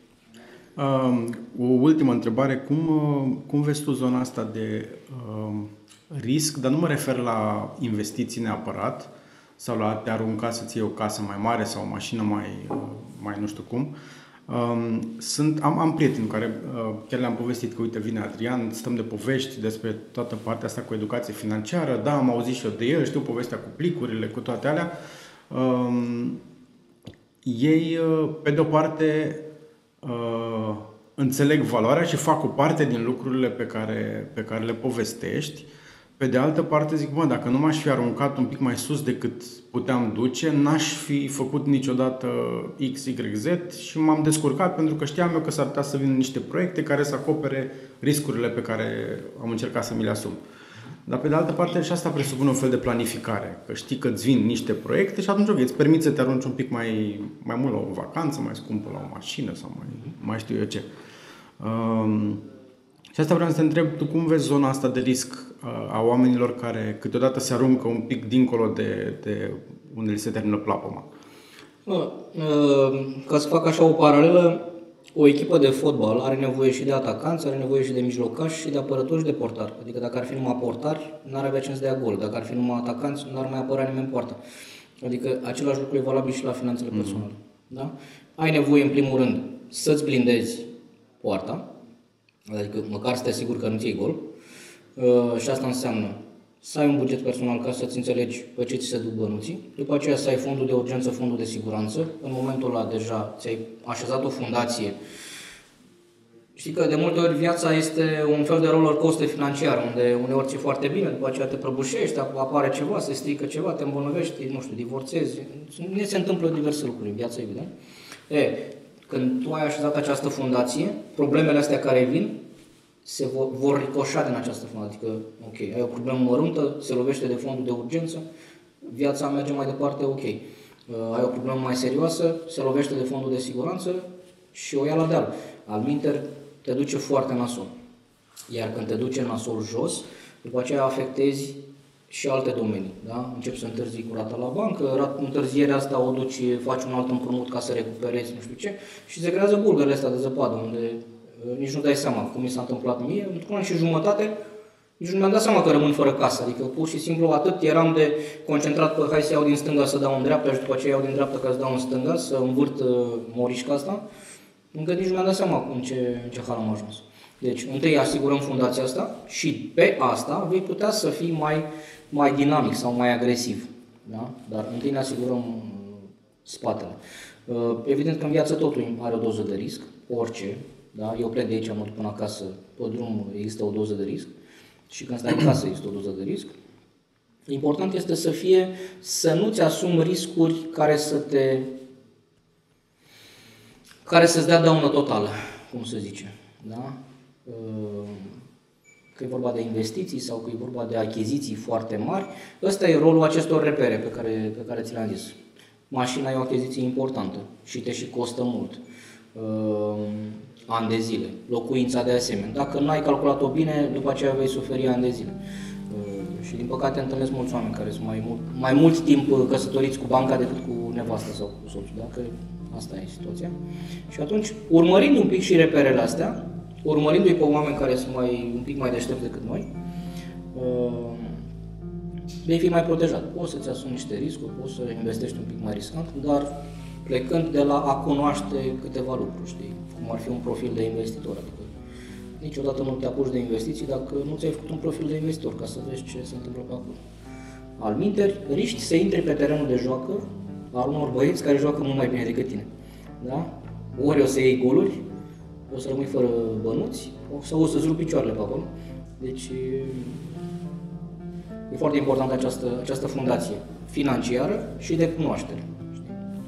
Uh, o ultimă întrebare, cum, uh, cum vezi tu zona asta de uh, risc, dar nu mă refer la investiții neapărat, sau la te arunca să-ți iei o casă mai mare sau o mașină mai, uh, mai nu știu cum. Uh, sunt, am, am prieteni care uh, chiar le-am povestit că uite vine Adrian, stăm de povești despre toată partea asta cu educație financiară, da, am auzit și eu de el, știu povestea cu plicurile, cu toate alea. Uh, ei, uh, pe de-o parte, uh, înțeleg valoarea și fac o parte din lucrurile pe care, pe care le povestești. Pe de altă parte zic, mă, dacă nu m-aș fi aruncat un pic mai sus decât puteam duce, n-aș fi făcut niciodată X Y Z și m-am descurcat pentru că știam eu că s-ar putea să vină niște proiecte care să acopere riscurile pe care am încercat să mi le asum. Dar pe de altă parte și asta presupune un fel de planificare, că știi că îți vin niște proiecte și atunci ok, îți permiți să te arunci un pic mai, mai mult la o vacanță, mai scumpă la o mașină sau mai, mai știu eu ce. Um, Și asta vreau să te întreb, tu cum vezi zona asta de risc a oamenilor care câteodată se aruncă un pic dincolo de, de unde li se termină plapuma? Ca să fac așa o paralelă, o echipă de fotbal are nevoie și de atacanți, are nevoie și de mijlocași și de apărători și de portari. Adică dacă ar fi numai portari, n-ar avea șansă de a gol. Dacă ar fi numai atacanți, n-ar mai apărea nimeni în poartă. Adică același lucru e valabil și la finanțele personale. Mm-hmm. Da? Ai nevoie, în primul rând, să-ți blindezi poarta, adică măcar să te asiguri că nu-ți iei gol. Uh, și asta înseamnă să ai un buget personal ca să-ți înțelegi pe ce ți se duc bănuții, după aceea să ai fondul de urgență, fondul de siguranță. În momentul ăla deja ți-ai așezat o fundație. Știi că de multe ori viața este un fel de roller coaster financiar, unde uneori ți-e foarte bine, după aceea te prăbușești, apare ceva, se strică ceva, te îmbolnăvești, nu știu, divorțezi. Ne se întâmplă diverse lucruri în viață, evident. E, când tu ai așezat această fundație, problemele astea care vin se vor, vor ricoșa din această fundație. Adică, ok, ai o problemă măruntă, se lovește de fondul de urgență, viața merge mai departe, ok. Uh, ai o problemă mai serioasă, se lovește de fondul de siguranță și o ia la deal. Alminter, te duce foarte nasol. Iar când te duce nasol jos, după aceea afectezi și alte domenii. Da? Începi să întârzii cu rata la bancă, întârzierea asta o duci, faci un alt împrumut ca să recuperezi, nu știu ce, și se creează bulgările astea de zăpadă, unde nici nu dai seama cum mi s-a întâmplat mie. Într-un an și jumătate, nici nu mi-am dat seama că rămân fără casă. Adică pur și simplu atât eram de concentrat pe hai să iau din stânga să dau în dreapta și după aceea iau din dreapta ca să dau în stânga, să învârt uh, morișca asta, încă nici nu mi-am dat seama în ce, în ce hal am ajuns. Deci, întâi asigurăm fundația asta și pe asta vei putea să fii mai, mai dinamic sau mai agresiv. Da? Dar întâi ne asigurăm spatele. Evident că în viață totul are o doză de risc, orice. Da? Eu plec de aici, mă duc până acasă, pe drum există o doză de risc și când stai în casă există o doză de risc. Important este să fie, să nu-ți asumi riscuri care să te... care să-ți dea daună totală, cum se zice. Da? Că e vorba de investiții sau că e vorba de achiziții foarte mari, ăsta e rolul acestor repere pe care, pe care ți le-am zis. Mașina e o achiziție importantă și te și costă mult, ani de zile. Locuința de asemenea. Dacă n-ai calculat-o bine, după aceea vei suferi ani de zile. Și din păcate întâlnesc mulți oameni care sunt mai mult, mai mult timp căsătoriți cu banca decât cu nevasta sau cu soțul. Dacă asta e situația. Și atunci, urmărind un pic și reperele astea, urmărindu-i pe oameni care sunt mai, un pic mai deștepți decât noi, uh, vei fi mai protejat. Poți să-ți asumi niște riscuri, poți să investești un pic mai riscant, dar plecând de la a cunoaște câteva lucruri, știi? Cum ar fi un profil de investitor. Adică niciodată nu te apuci de investiții dacă nu ți-ai făcut un profil de investitor, ca să vezi ce se întâmplă pe acolo. Alminteri, riști să intri pe terenul de joacă al unor băieți care joacă mult mai bine decât tine. Da? Ori o să iei goluri, o să rămâi fără bănuți, sau o să-ți rup picioarele pe acolo. Deci e foarte importantă această, această fundație financiară și de cunoaștere.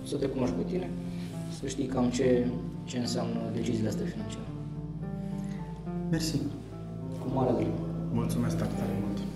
Să te cunoști pe tine, să știi cam ce, ce înseamnă deciziile astea financiare. Mersi. Cu mare drag. Mulțumesc tare mult.